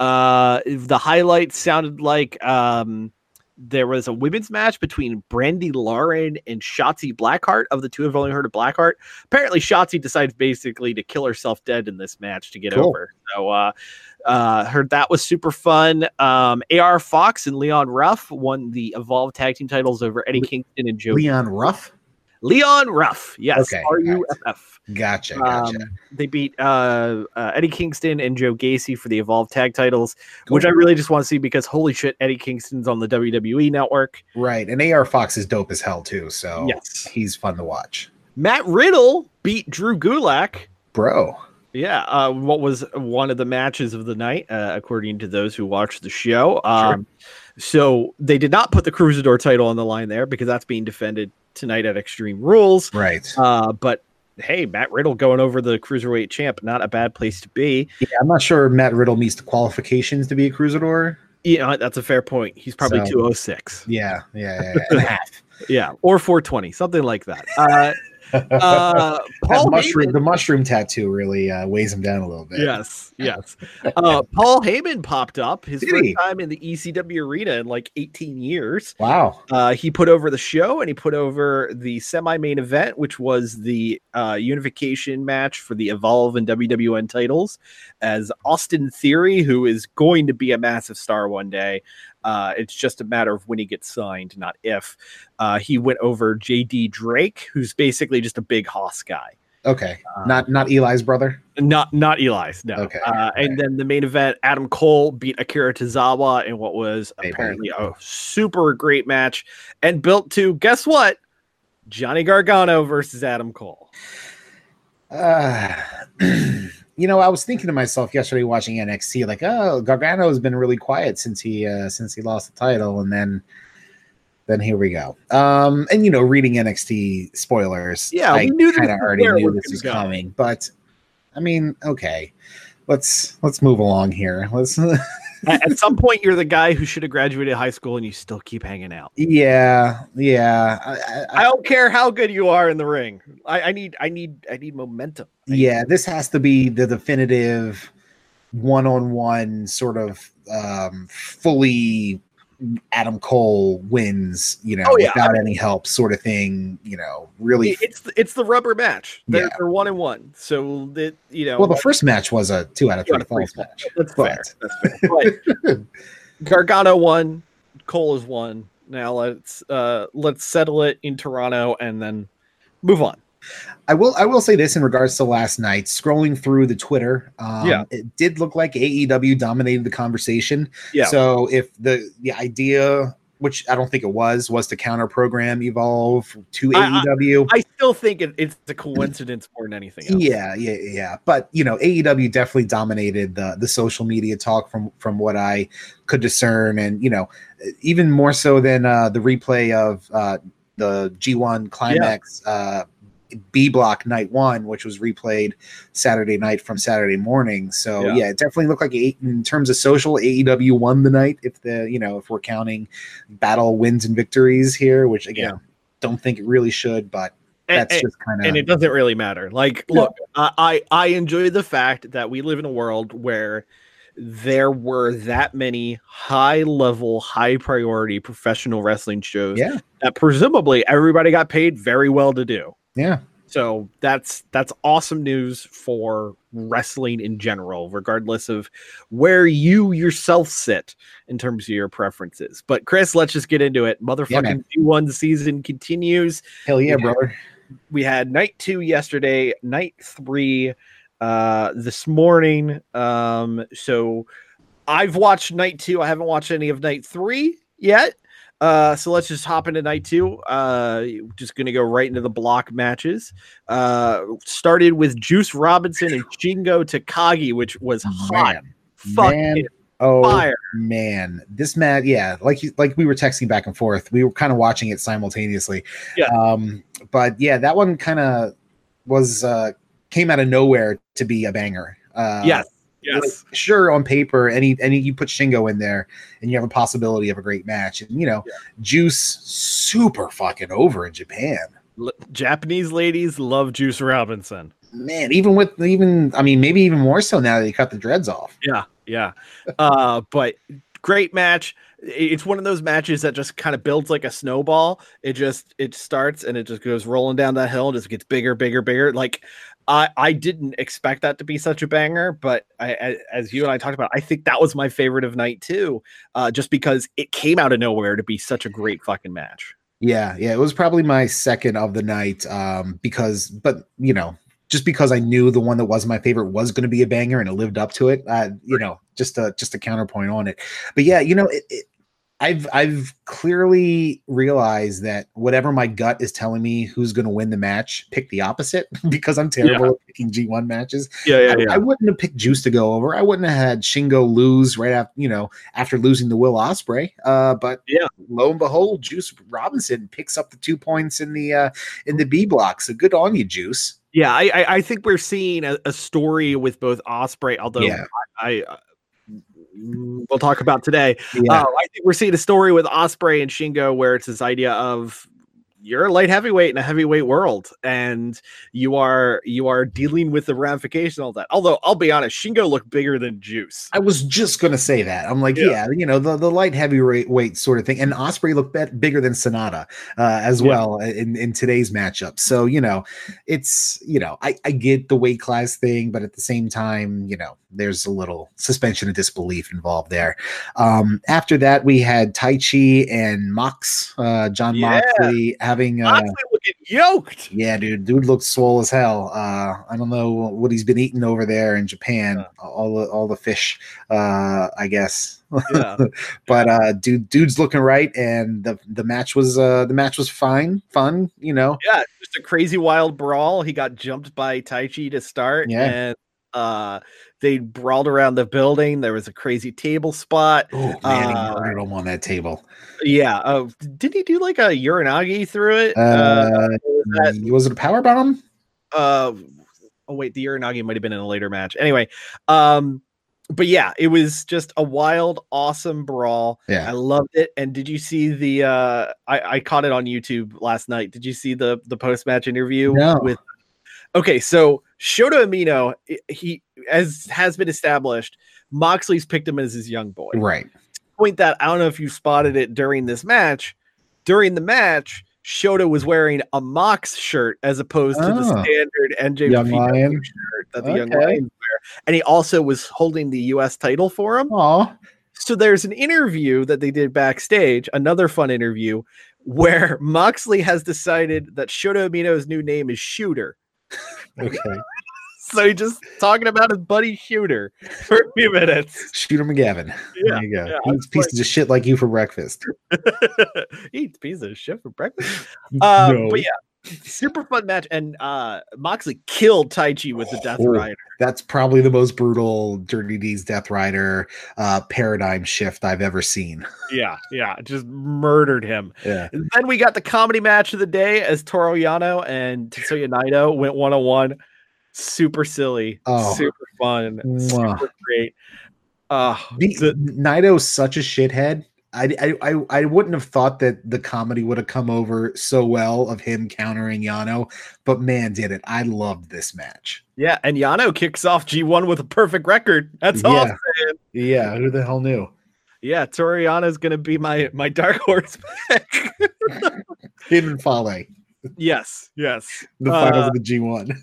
Uh, the highlights sounded like um, there was a women's match between Brandi Lauren and Shotzi Blackheart. Of the two, I've only heard of Blackheart. Apparently, Shotzi decides basically to kill herself dead in this match to get cool. over. So, uh, uh, heard that was super fun. Um, A R Fox and Leon Ruff won the Evolve tag team titles over Eddie Le- Kingston and Joe. Leon Ruff? Leon Ruff, yes, okay, R U F F. Gotcha, gotcha. Um, they beat uh, uh, Eddie Kingston and Joe Gacy for the Evolve tag titles, cool. which I really just want to see because holy shit, Eddie Kingston's on the W W E network. Right, and A R Fox is dope as hell too, so yes. he's fun to watch. Matt Riddle beat Drew Gulak. Bro. Yeah, uh, what was one of the matches of the night, uh, according to those who watched the show. Um, sure. So they did not put the Cruiserweight title on the line there because that's being defended tonight at Extreme Rules, right? Uh, but hey, Matt Riddle going over the Cruiserweight champ, not a bad place to be. Yeah, I'm not sure Matt Riddle meets the qualifications to be a Cruiserweight. Yeah, that's a fair point. He's probably so, two oh six. Yeah, yeah, yeah, yeah. And a half. Yeah, or four twenty, something like that. Uh, uh, Paul mushroom, Heyman, the mushroom tattoo really uh, weighs him down a little bit. Yes, yes. Uh, Paul Heyman popped up his Did first he? time in the E C W arena in like eighteen years. Wow. Uh, he put over the show and he put over the semi-main event, which was the uh, unification match for the Evolve and W W N titles, as Austin Theory, who is going to be a massive star one day. Uh, it's just a matter of when he gets signed, not if. Uh, he went over J D Drake, who's basically just a big Hoss guy. Okay, um, not not Eli's brother. Not not Eli's. No. Okay. Uh, okay. And then the main event, Adam Cole beat Akira Tozawa in what was Maybe. apparently a super great match, and built to guess what? Johnny Gargano versus Adam Cole. Uh, you know, I was thinking to myself yesterday watching N X T, like, oh, Gargano has been really quiet since he uh, since he lost the title, and then then here we go. Um, and you know, reading N X T spoilers, yeah, I kind of already knew this was coming, but I mean, okay, let's let's move along here. Let's. At some point, you're the guy who should have graduated high school, and you still keep hanging out. Yeah, yeah. I, I, I don't care how good you are in the ring. I, I need, I need, I need momentum. I yeah, need- this has to be the definitive one-on-one sort of um, fully Adam Cole wins, you know, oh, yeah. without I mean, any help, sort of thing. You know, really, it's it's the rubber match. They're, yeah. they're one and one, so that you know. Well, the first match was a two out of three falls match. That's but. fair. That's fair. But Gargano won. Cole has won. Now let's uh, let's settle it in Toronto and then move on. I will. I will say this in regards to last night. Scrolling through the Twitter, um, yeah. it did look like A E W dominated the conversation. Yeah. So if the the idea, which I don't think it was, was to counter program Evolve to I, A E W, I, I still think it, it's a coincidence more than anything else. Yeah, yeah, yeah. But you know, A E W definitely dominated the the social media talk from from what I could discern, and you know, even more so than uh, the replay of uh, the G one Climax. Yeah. Uh, B block night one, which was replayed Saturday night from Saturday morning. So yeah, yeah it definitely looked like eight in terms of social. A E W won the night. If the, you know, if we're counting battle wins and victories here, which again, yeah. don't think it really should, but and, that's and, just kind of, and it doesn't really matter. Like, look, uh, I, I enjoy the fact that we live in a world where there were that many high level, high priority professional wrestling shows yeah. that presumably everybody got paid very well to do. Yeah. So that's that's awesome news for wrestling in general, regardless of where you yourself sit in terms of your preferences. But Chris, let's just get into it. Motherfucking yeah, G one season continues. Hell yeah, we brother. Had, we had night two yesterday, night three uh, this morning. Um, so I've watched night two. I haven't watched any of night three yet. Uh, so let's just hop into night two. Uh, just going to go right into the block matches. Uh, started with Juice Robinson and Shingo Takagi, which was hot. Man, fucking man, oh, fire. Man, this match, yeah, like you, like we were texting back and forth. We were kind of watching it simultaneously. Yeah. Um, but yeah, that one kind of was uh, came out of nowhere to be a banger. Uh, yes. Yes. Like, sure, on paper, any any you put Shingo in there, and you have a possibility of a great match. And you know, yeah. Juice super fucking over in Japan. L- Japanese ladies love Juice Robinson. Man, even with even I mean, maybe even more so now that he cut the dreads off. Yeah, yeah. uh, but great match. It's one of those matches that just kind of builds like a snowball. It just it starts and it just goes rolling down that hill and just gets bigger, bigger, bigger. Like. I, I didn't expect that to be such a banger, but I, as you and I talked about, I think that was my favorite of night two, uh, just because it came out of nowhere to be such a great fucking match. Yeah, yeah, it was probably my second of the night, um, because, but you know, just because I knew the one that was my favorite was going to be a banger and it lived up to it. Uh, you know, just a just a counterpoint on it. But yeah, you know, it, it, I've I've clearly realized that whatever my gut is telling me who's going to win the match, pick the opposite because I'm terrible yeah. at picking G one matches. Yeah, yeah, I, yeah. I wouldn't have picked Juice to go over. I wouldn't have had Shingo lose right after, you know, after losing to Will Ospreay. Uh, but yeah, lo and behold, Juice Robinson picks up the two points in the uh, in the B block. So good on you, Juice. Yeah, I I think we're seeing a, a story with both Ospreay, although yeah. I. I we'll talk about today. Yeah. Uh, I think we're seeing a story with Ospreay and Shingo where it's this idea of you're a light heavyweight in a heavyweight world, and you are you are dealing with the ramifications of all that. Although I'll be honest, Shingo looked bigger than Juice. I was just gonna say that. I'm like, yeah, yeah you know, the, the light heavyweight sort of thing, and Ospreay looked bet- bigger than Sonata uh, as yeah. well in, in today's matchup. So you know, it's you know, I, I get the weight class thing, but at the same time, you know, there's a little suspension of disbelief involved there. Um, after that, we had Taichi and Mox, uh, John yeah. Moxley. Having uh, looking yoked, yeah, dude. Dude looks swole as hell. Uh, I don't know what he's been eating over there in Japan. Yeah. All the all the fish, uh, I guess. Yeah. but uh, dude, dude's looking right, and the the match was uh, the match was fine, fun, you know. Yeah, just a crazy wild brawl. He got jumped by Taichi to start. Yeah. And- Uh, they brawled around the building. There was a crazy table spot. Oh man, he uh, murdered him on that table. Yeah. Uh, did he do like a Uranagi through it? Uh, uh was, was it a power bomb? Uh, oh wait, the Uranagi might have been in a later match. Anyway, um, but yeah, it was just a wild, awesome brawl. Yeah, I loved it. And did you see the? Uh, I, I caught it on YouTube last night. Did you see the the post match interview? No. With okay, so. Shota Umino, he as has been established, Moxley's picked him as his young boy. Right. To point that I don't know if you spotted it during this match. During the match, Shota was wearing a Mox shirt as opposed oh. to the standard N J P W shirt that the okay. young lions wear, and he also was holding the U S title for him. Aww. So there's an interview that they did backstage, another fun interview where Moxley has decided that Shota Umino's new name is Shooter. Okay. So he's just talking about his buddy Shooter for a few minutes. Shooter McGavin. Yeah, there you go. Yeah, he eats pieces like... of shit like you for breakfast. He eats pieces of shit for breakfast. Um, no. But yeah, super fun match. And uh, Moxley killed Taichi with oh, the Death Rider. That's probably the most brutal Dirty D's Death Rider uh, paradigm shift I've ever seen. Yeah, yeah. Just murdered him. Yeah. And then we got the comedy match of the day as Toru Yano and Tetsuya Naito went one-on-one. Super silly, oh. super fun, Mwah. super great. Uh, the, the, Naito's such a shithead. I, I, I, I wouldn't have thought that the comedy would have come over so well of him countering Yano, but man, did it. I loved this match. Yeah, and Yano kicks off G one with a perfect record. That's all yeah. I'm saying. Yeah, who the hell knew? Yeah, Toru Yano's going to be my, my dark horse pick. Him and Fale. Yes, yes. The finals uh, of the G one.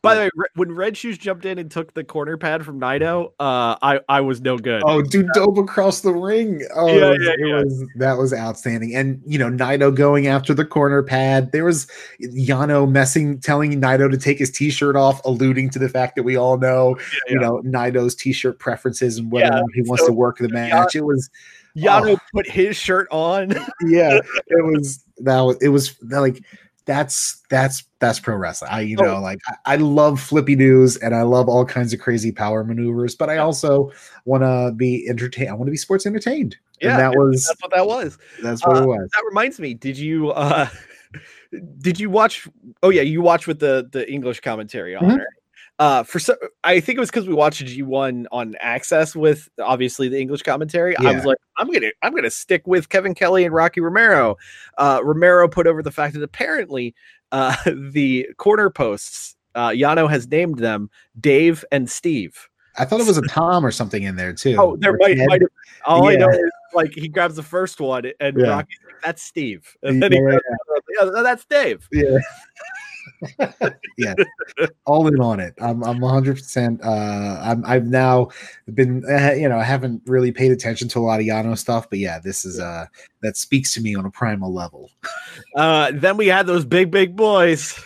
By the way, when Red Shoes jumped in and took the corner pad from Naito, uh, I I was no good. Oh, dude, dove across the ring. Oh, yeah, yeah, it yeah. was that was outstanding. And you know, Naito going after the corner pad. There was Yano messing, telling Naito to take his T-shirt off, alluding to the fact that we all know, yeah, yeah. you know, Naito's T-shirt preferences and whether yeah, or not he wants so, to work the match. Yeah. It was. Yano oh. put his shirt on. yeah, it was that was it was like. That's that's that's pro wrestling. I you know oh. like I, I love flippy news and I love all kinds of crazy power maneuvers, but I also want to be entertained. I want to be sports entertained. Yeah, and that was that's what that was. That's what uh, it was. That reminds me. Did you uh, did you watch? Oh yeah, you watched with the the English commentary on mm-hmm. it. Uh, for so, I think it was because we watched G one on Access with obviously the English commentary. Yeah. I was like, I'm gonna, I'm gonna stick with Kevin Kelly and Rocky Romero. Uh, Romero put over the fact that apparently uh, the corner posts, uh, Yano has named them Dave and Steve. I thought it was a Tom or something in there too. Oh, there might, might have, all yeah. I know is like he grabs the first one and yeah. Rocky's like, that's Steve, and then yeah. he grabs the other, no, that's Dave. Yeah. Yeah, all in on it. I'm I'm one hundred percent. Uh, I'm I've now been uh, you know I haven't really paid attention to a lot of Yano stuff, but yeah, this is uh that speaks to me on a primal level. Uh, then we had those big big boys.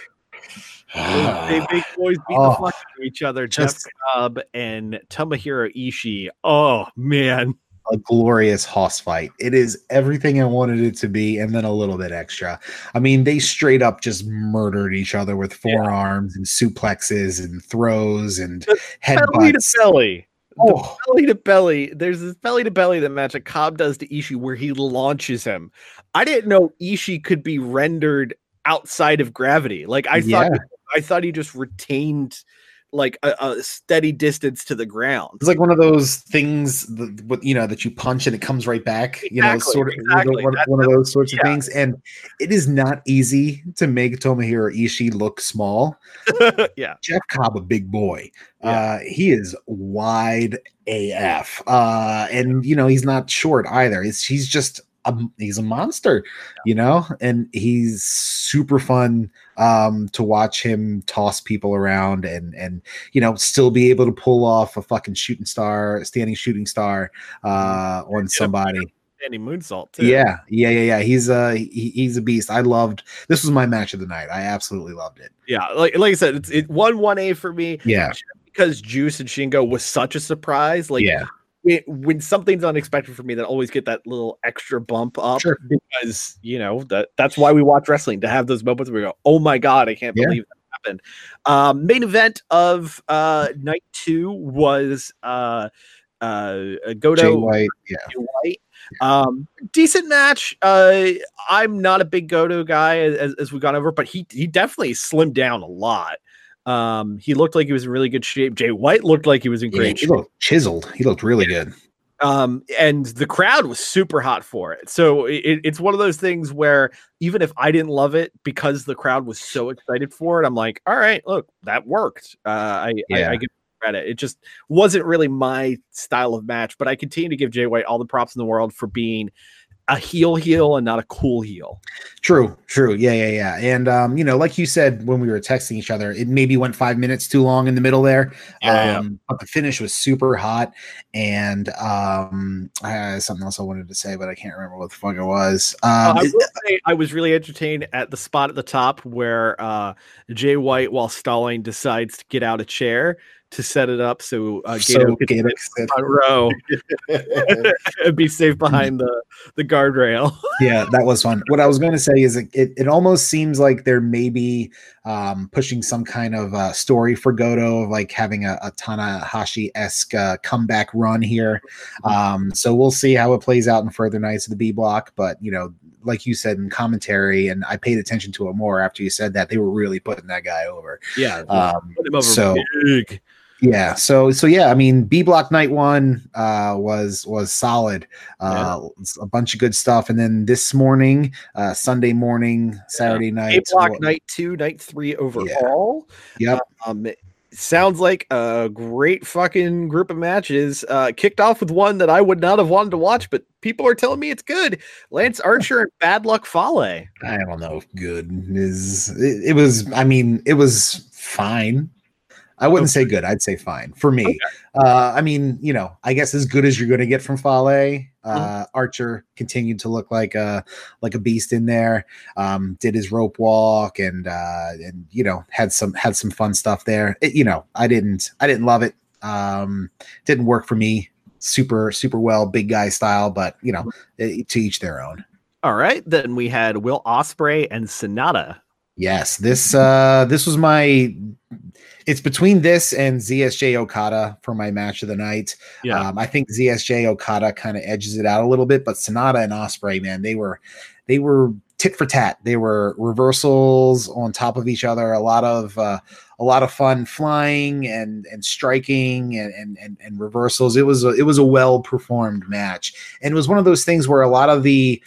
They big boys beat oh, the fuck out of each other. Just, Jeff Cobb and Tomohiro Ishii. Oh man, a glorious hoss fight. It is everything I wanted it to be, and then a little bit extra. I mean, they straight up just murdered each other with forearms yeah. and suplexes and throws and headbutts. Belly to belly. Oh. The belly to belly. There's this belly to belly that match that Cobb does to Ishii where he launches him. I didn't know Ishii could be rendered outside of gravity. Like I yeah. thought. I thought he just retained like a, a steady distance to the ground. It's like one of those things that, you know, that you punch and it comes right back, you exactly, know, sort of exactly. one, one of those sorts yeah. of things. And it is not easy to make Tomohiro Ishii look small. yeah. Jeff Cobb, a big boy. Yeah. Uh, he is wide A F. Uh, and you know, he's not short either. It's, he's just, A, he's a monster, you know, and he's super fun um, to watch him toss people around and, and, you know, still be able to pull off a fucking shooting star, standing shooting star uh, on somebody. Standing moonsault too. Yeah. Yeah. Yeah. Yeah. He's a, he, he's a beast. I loved, this was my match of the night. I absolutely loved it. Yeah. Like, like I said, it's it won one A for me. Yeah. Because Juice and Shingo was such a surprise. Like, yeah. It, when something's unexpected for me, that always get that little extra bump up sure. because you know that that's why we watch wrestling, to have those moments where we go, "Oh my god, I can't yeah. believe that happened." Um, main event of uh, night two was uh, uh, Goto Jay White. Yeah. Jay White. Um, decent match. Uh, I'm not a big Goto guy as, as we've gone over, but he he definitely slimmed down a lot. Um, he looked like he was in really good shape. Jay White looked like he was in great yeah, he shape. Looked chiseled. He looked really good. Um, and the crowd was super hot for it. So it, it's one of those things where even if I didn't love it, because the crowd was so excited for it, I'm like, all right, look, that worked. Uh, I, yeah. I, I give credit. It just wasn't really my style of match, but I continue to give Jay White all the props in the world for being a heel heel and not a cool heel. True, true. Yeah, yeah, yeah. And, um, you know, like you said, when we were texting each other, it maybe went five minutes too long in the middle there. Yeah, um, yeah. But the finish was super hot. And um, uh, something else I wanted to say, but I can't remember what the fuck it was. Um, uh, I, will say I was really entertained at the spot at the top where uh, Jay White, while stalling, decides to get out a chair to set it up so uh, Gator so could Gator sit in the front row and be safe behind the, the guardrail. Yeah, that was fun. What I was going to say is it, it, it almost seems like there may be um, pushing some kind of uh, story for Goto, like having a, a Tanahashi-esque uh, comeback run here. Um, so we'll see how it plays out in further nights of the B block. But, you know, like you said in commentary, and I paid attention to it more after you said that, they were really putting that guy over. Yeah. Um, put him over so, big. Yeah. So, so yeah, I mean, B block night one, uh, was, was solid, uh, yeah. a bunch of good stuff. And then this morning, uh, Sunday morning, Saturday yeah. night, A block night two, night three overall. Yeah. Yep. Um, sounds like a great fucking group of matches. Uh, kicked off with one that I would not have wanted to watch, but people are telling me it's good. Lance Archer and Bad Luck Fale. I don't know if good is. It, it was. I mean, it was fine. I wouldn't okay. say good. I'd say fine for me. Okay. Uh, I mean, you know, I guess as good as you're going to get from Fale. Uh, Archer continued to look like a like a beast in there. Um, did his rope walk and uh, and you know had some had some fun stuff there. It, you know, I didn't I didn't love it. Um, didn't work for me super super well, big guy style. But you know, it, to each their own. All right, then we had Will Ospreay and Sonata. Yes, this uh, this was my. It's between this and Z S J Okada for my match of the night. Yeah. Um, I think Z S J Okada kind of edges it out a little bit, but Sonata and Ospreay, man, they were, they were tit for tat. They were reversals on top of each other. A lot of uh, a lot of fun flying and and striking and and and, and reversals. It was a, it was a well performed match, and it was one of those things where a lot of the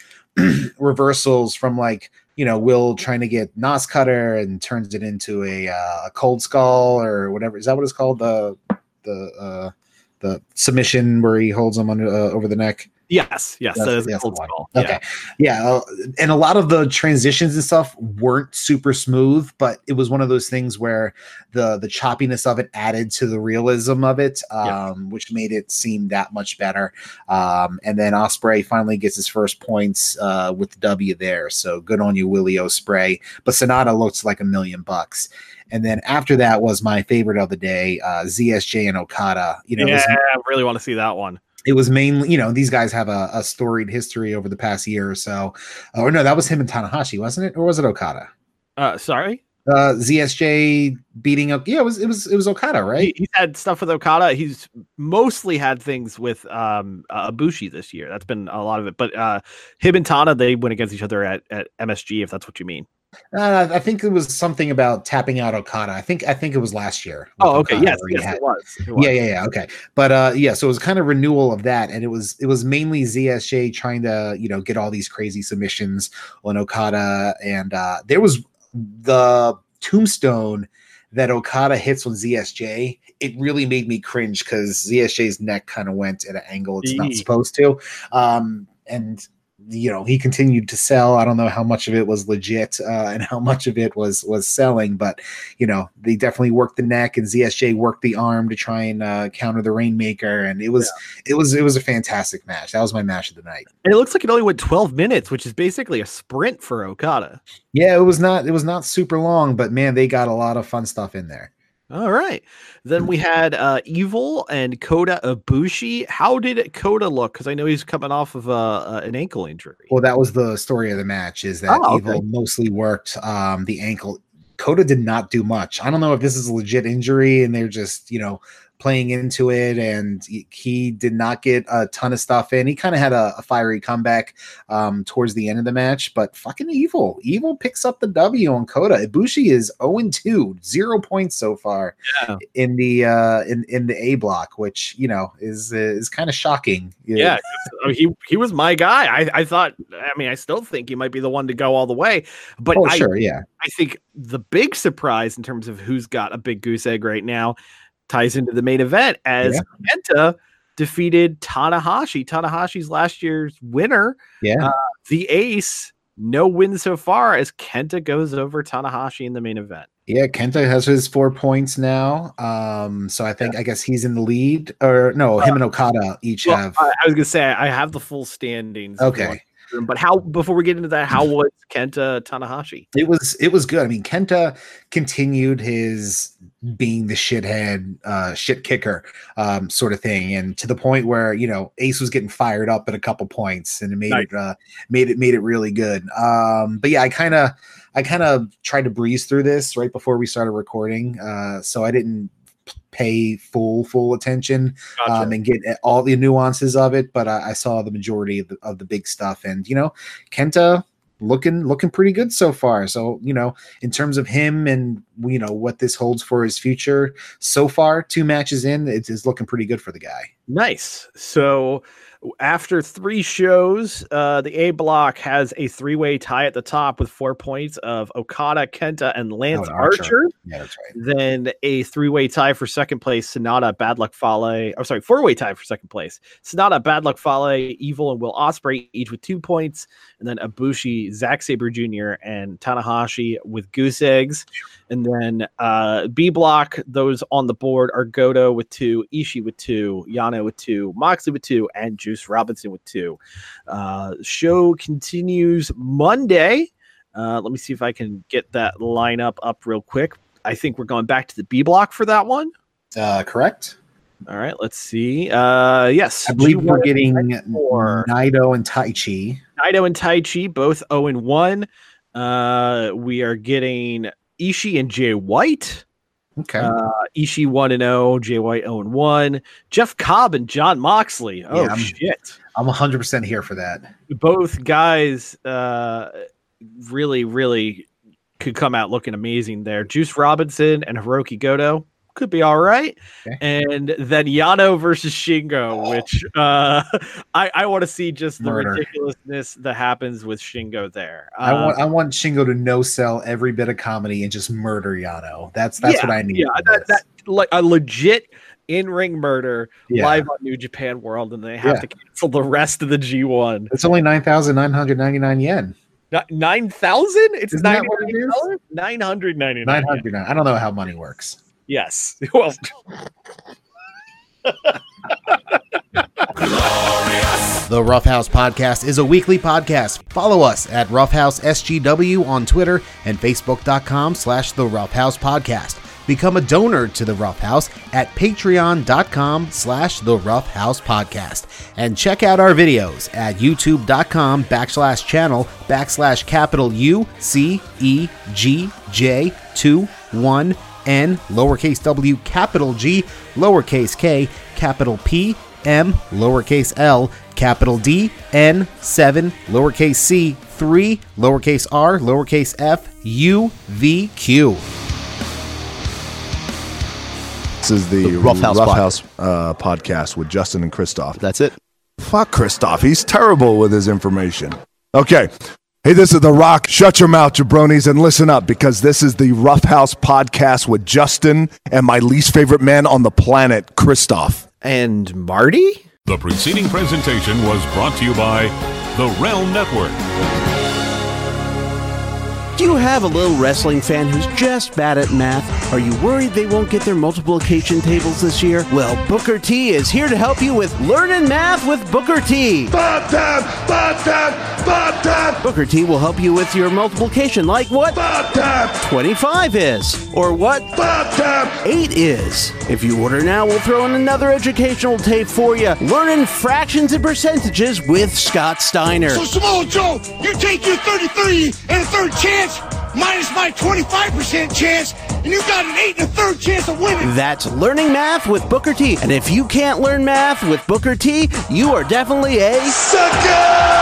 reversals from, like, you know, Will trying to get Nos Cutter and turns it into a uh, a cold skull or whatever. Is that what it's called? The the uh, the submission where he holds him under uh, over the neck. Yes, yes, that is a cold skull. Okay, yeah, yeah uh, and a lot of the transitions and stuff weren't super smooth, but it was one of those things where the the choppiness of it added to the realism of it, um, yeah. which made it seem that much better. Um, and then Ospreay finally gets his first points uh, with the W there, so good on you, Willie Ospreay. But Sonata looks like a million bucks. And then after that was my favorite of the day, uh, Z S J and Okada. You know, yeah, was- I really want to see that one. It was mainly, you know, these guys have a, a storied history over the past year or so. Uh, or no, that was him and Tanahashi, wasn't it? Or was it Okada? Uh, sorry, uh, Z S J beating up. Yeah, it was. It was. It was Okada, right? He, he's had stuff with Okada. He's mostly had things with um, uh, Ibushi this year. That's been a lot of it. But uh, him and Tana, they went against each other at, at M S G, if that's what you mean. Uh, I think it was something about tapping out Okada. I think I think it was last year. Oh, okay. Okada, yes, yes had, it, was. it was. Yeah, yeah, yeah. Okay, but uh, yeah. So it was kind of renewal of that, and it was it was mainly Z S J trying to, you know, get all these crazy submissions on Okada, and uh, there was the tombstone that Okada hits on Z S J. It really made me cringe because Z S J's neck kind of went at an angle it's Jeez. not supposed to, um, and. You know, he continued to sell. I don't know how much of it was legit uh, and how much of it was was selling, but, you know, they definitely worked the neck, and Z S J worked the arm to try and uh, counter the Rainmaker, and it was yeah. it was it was a fantastic match. That was my match of the night. And it looks like it only went twelve minutes, which is basically a sprint for Okada. Yeah, it was not it was not super long, but man, they got a lot of fun stuff in there. All right. Then we had uh, Evil and Kota Ibushi. How did Kota look? Because I know he's coming off of uh, uh, an ankle injury. Well, that was the story of the match, is that oh, okay. Evil mostly worked um, the ankle. Kota did not do much. I don't know if this is a legit injury and they're just, you know, playing into it, and he did not get a ton of stuff in. He kind of had a, a fiery comeback um, towards the end of the match, but fucking Evil. Evil picks up the W on Kota. Ibushi is oh and two, zero points so far yeah. in the uh, in in the A block, which, you know, is is kind of shocking. Yeah, I mean, he he was my guy. I, I thought. I mean, I still think he might be the one to go all the way. But oh, I, sure, yeah. I think the big surprise in terms of who's got a big goose egg right now ties into the main event as yeah. Kenta defeated Tanahashi. Tanahashi's last year's winner. Yeah. Uh, the ace, no win so far as Kenta goes over Tanahashi in the main event. Yeah, Kenta has his four points now. Um, so I think, yeah. I guess he's in the lead. Or no, him uh, and Okada each well, have. I, I was going to say, I have the full standings. Okay. But how, before we get into that, how was Kenta Tanahashi? It was it was good. I mean, Kenta continued his being the shithead, uh, shit kicker um, sort of thing, and to the point where, you know, Ace was getting fired up at a couple points, and it made nice. it uh, made it made it really good. Um, but yeah, I kind of I kind of tried to breeze through this right before we started recording, uh, so I didn't pay full full attention gotcha. um, and get all the nuances of it, but I, I saw the majority of the, of the big stuff, and, you know, Kenta looking looking pretty good so far. So, you know, in terms of him and, you know, what this holds for his future, so far two matches in, it is looking pretty good for the guy. Nice. So after three shows, uh, the A block has a three-way tie at the top with four points of Okada, Kenta, and Lance oh, and Archer. Archer. Yeah, that's right. Then a three-way tie for second place, Sonata, Bad Luck Fale. I'm sorry, four-way tie for second place, Sonata, Bad Luck Fale, Evil, and Will Ospreay, each with two points. And then Ibushi, Zack Sabre Junior, and Tanahashi with goose eggs. And then uh, B block, those on the board are Goto with two, Ishii with two, Yano with two, Moxley with two, and Juice Robinson with two. Uh, show continues Monday. Uh, let me see if I can get that lineup up real quick. I think we're going back to the B block for that one. Uh, correct. All right. Let's see. Uh, yes. I believe G one we're getting Naito and Taichi. Naito and Taichi, both oh and one. Uh, we are getting Ishii and Jay White. Okay. Uh, Ishii one and oh, Jay White oh and one, Jeff Cobb and John Moxley. Oh, yeah, I'm, shit. I'm one hundred percent here for that. Both guys uh, really, really could come out looking amazing there. Juice Robinson and Hirooki Goto could be all right. Okay. And then Yano versus Shingo, oh. which uh, I, I want to see just the Murder. ridiculousness that happens with Shingo there. Uh, I want I want Shingo to no sell every bit of comedy and just murder Yano. That's that's yeah, what I need. Yeah, that, that, like a legit in-ring murder yeah. live on New Japan World, and they have yeah. to cancel the rest of the G one. It's only nine thousand nine hundred ninety-nine yen. nine thousand? It's nine hundred ninety-nine dollars? nine hundred ninety-nine. nine hundred ninety-nine. I don't know how money works. Yes. Well. The Rough House Podcast is a weekly podcast. Follow us at Rough House S G W on Twitter and Facebook.com slash The Rough House Podcast. Become a donor to The Rough House at Patreon.com slash The Rough House Podcast. And check out our videos at YouTube.com backslash channel backslash capital U C E G J two one N lowercase w capital G lowercase k capital P M lowercase L capital D N seven lowercase C three lowercase R lowercase F U V Q. This is the, the Rough House, Rough House uh, podcast with Justin and Christoph. That's it. Fuck Christoph. He's terrible with his information. Okay. Hey, this is The Rock. Shut your mouth, jabronis, and listen up, because this is the Rough House Podcast with Justin and my least favorite man on the planet, Christoph. And Marty? The preceding presentation was brought to you by The Realm Network. Do you have a little wrestling fan who's just bad at math? Are you worried they won't get their multiplication tables this year? Well, Booker T is here to help you with Learning Math with Booker T. Bob Bob, Bob Bob, Bob Bob. Booker T will help you with your multiplication, like what Bob Bob twenty-five is, or what Bob Bob eight is. If you order now, we'll throw in another educational tape for you. Learning fractions and percentages with Scott Steiner. So, Samoa Joe, you take your thirty-three and a third chance. Minus my twenty-five percent chance, and you got an eight and a third chance of winning. That's Learning Math with Booker T. And if you can't learn math with Booker T, you are definitely a sucker!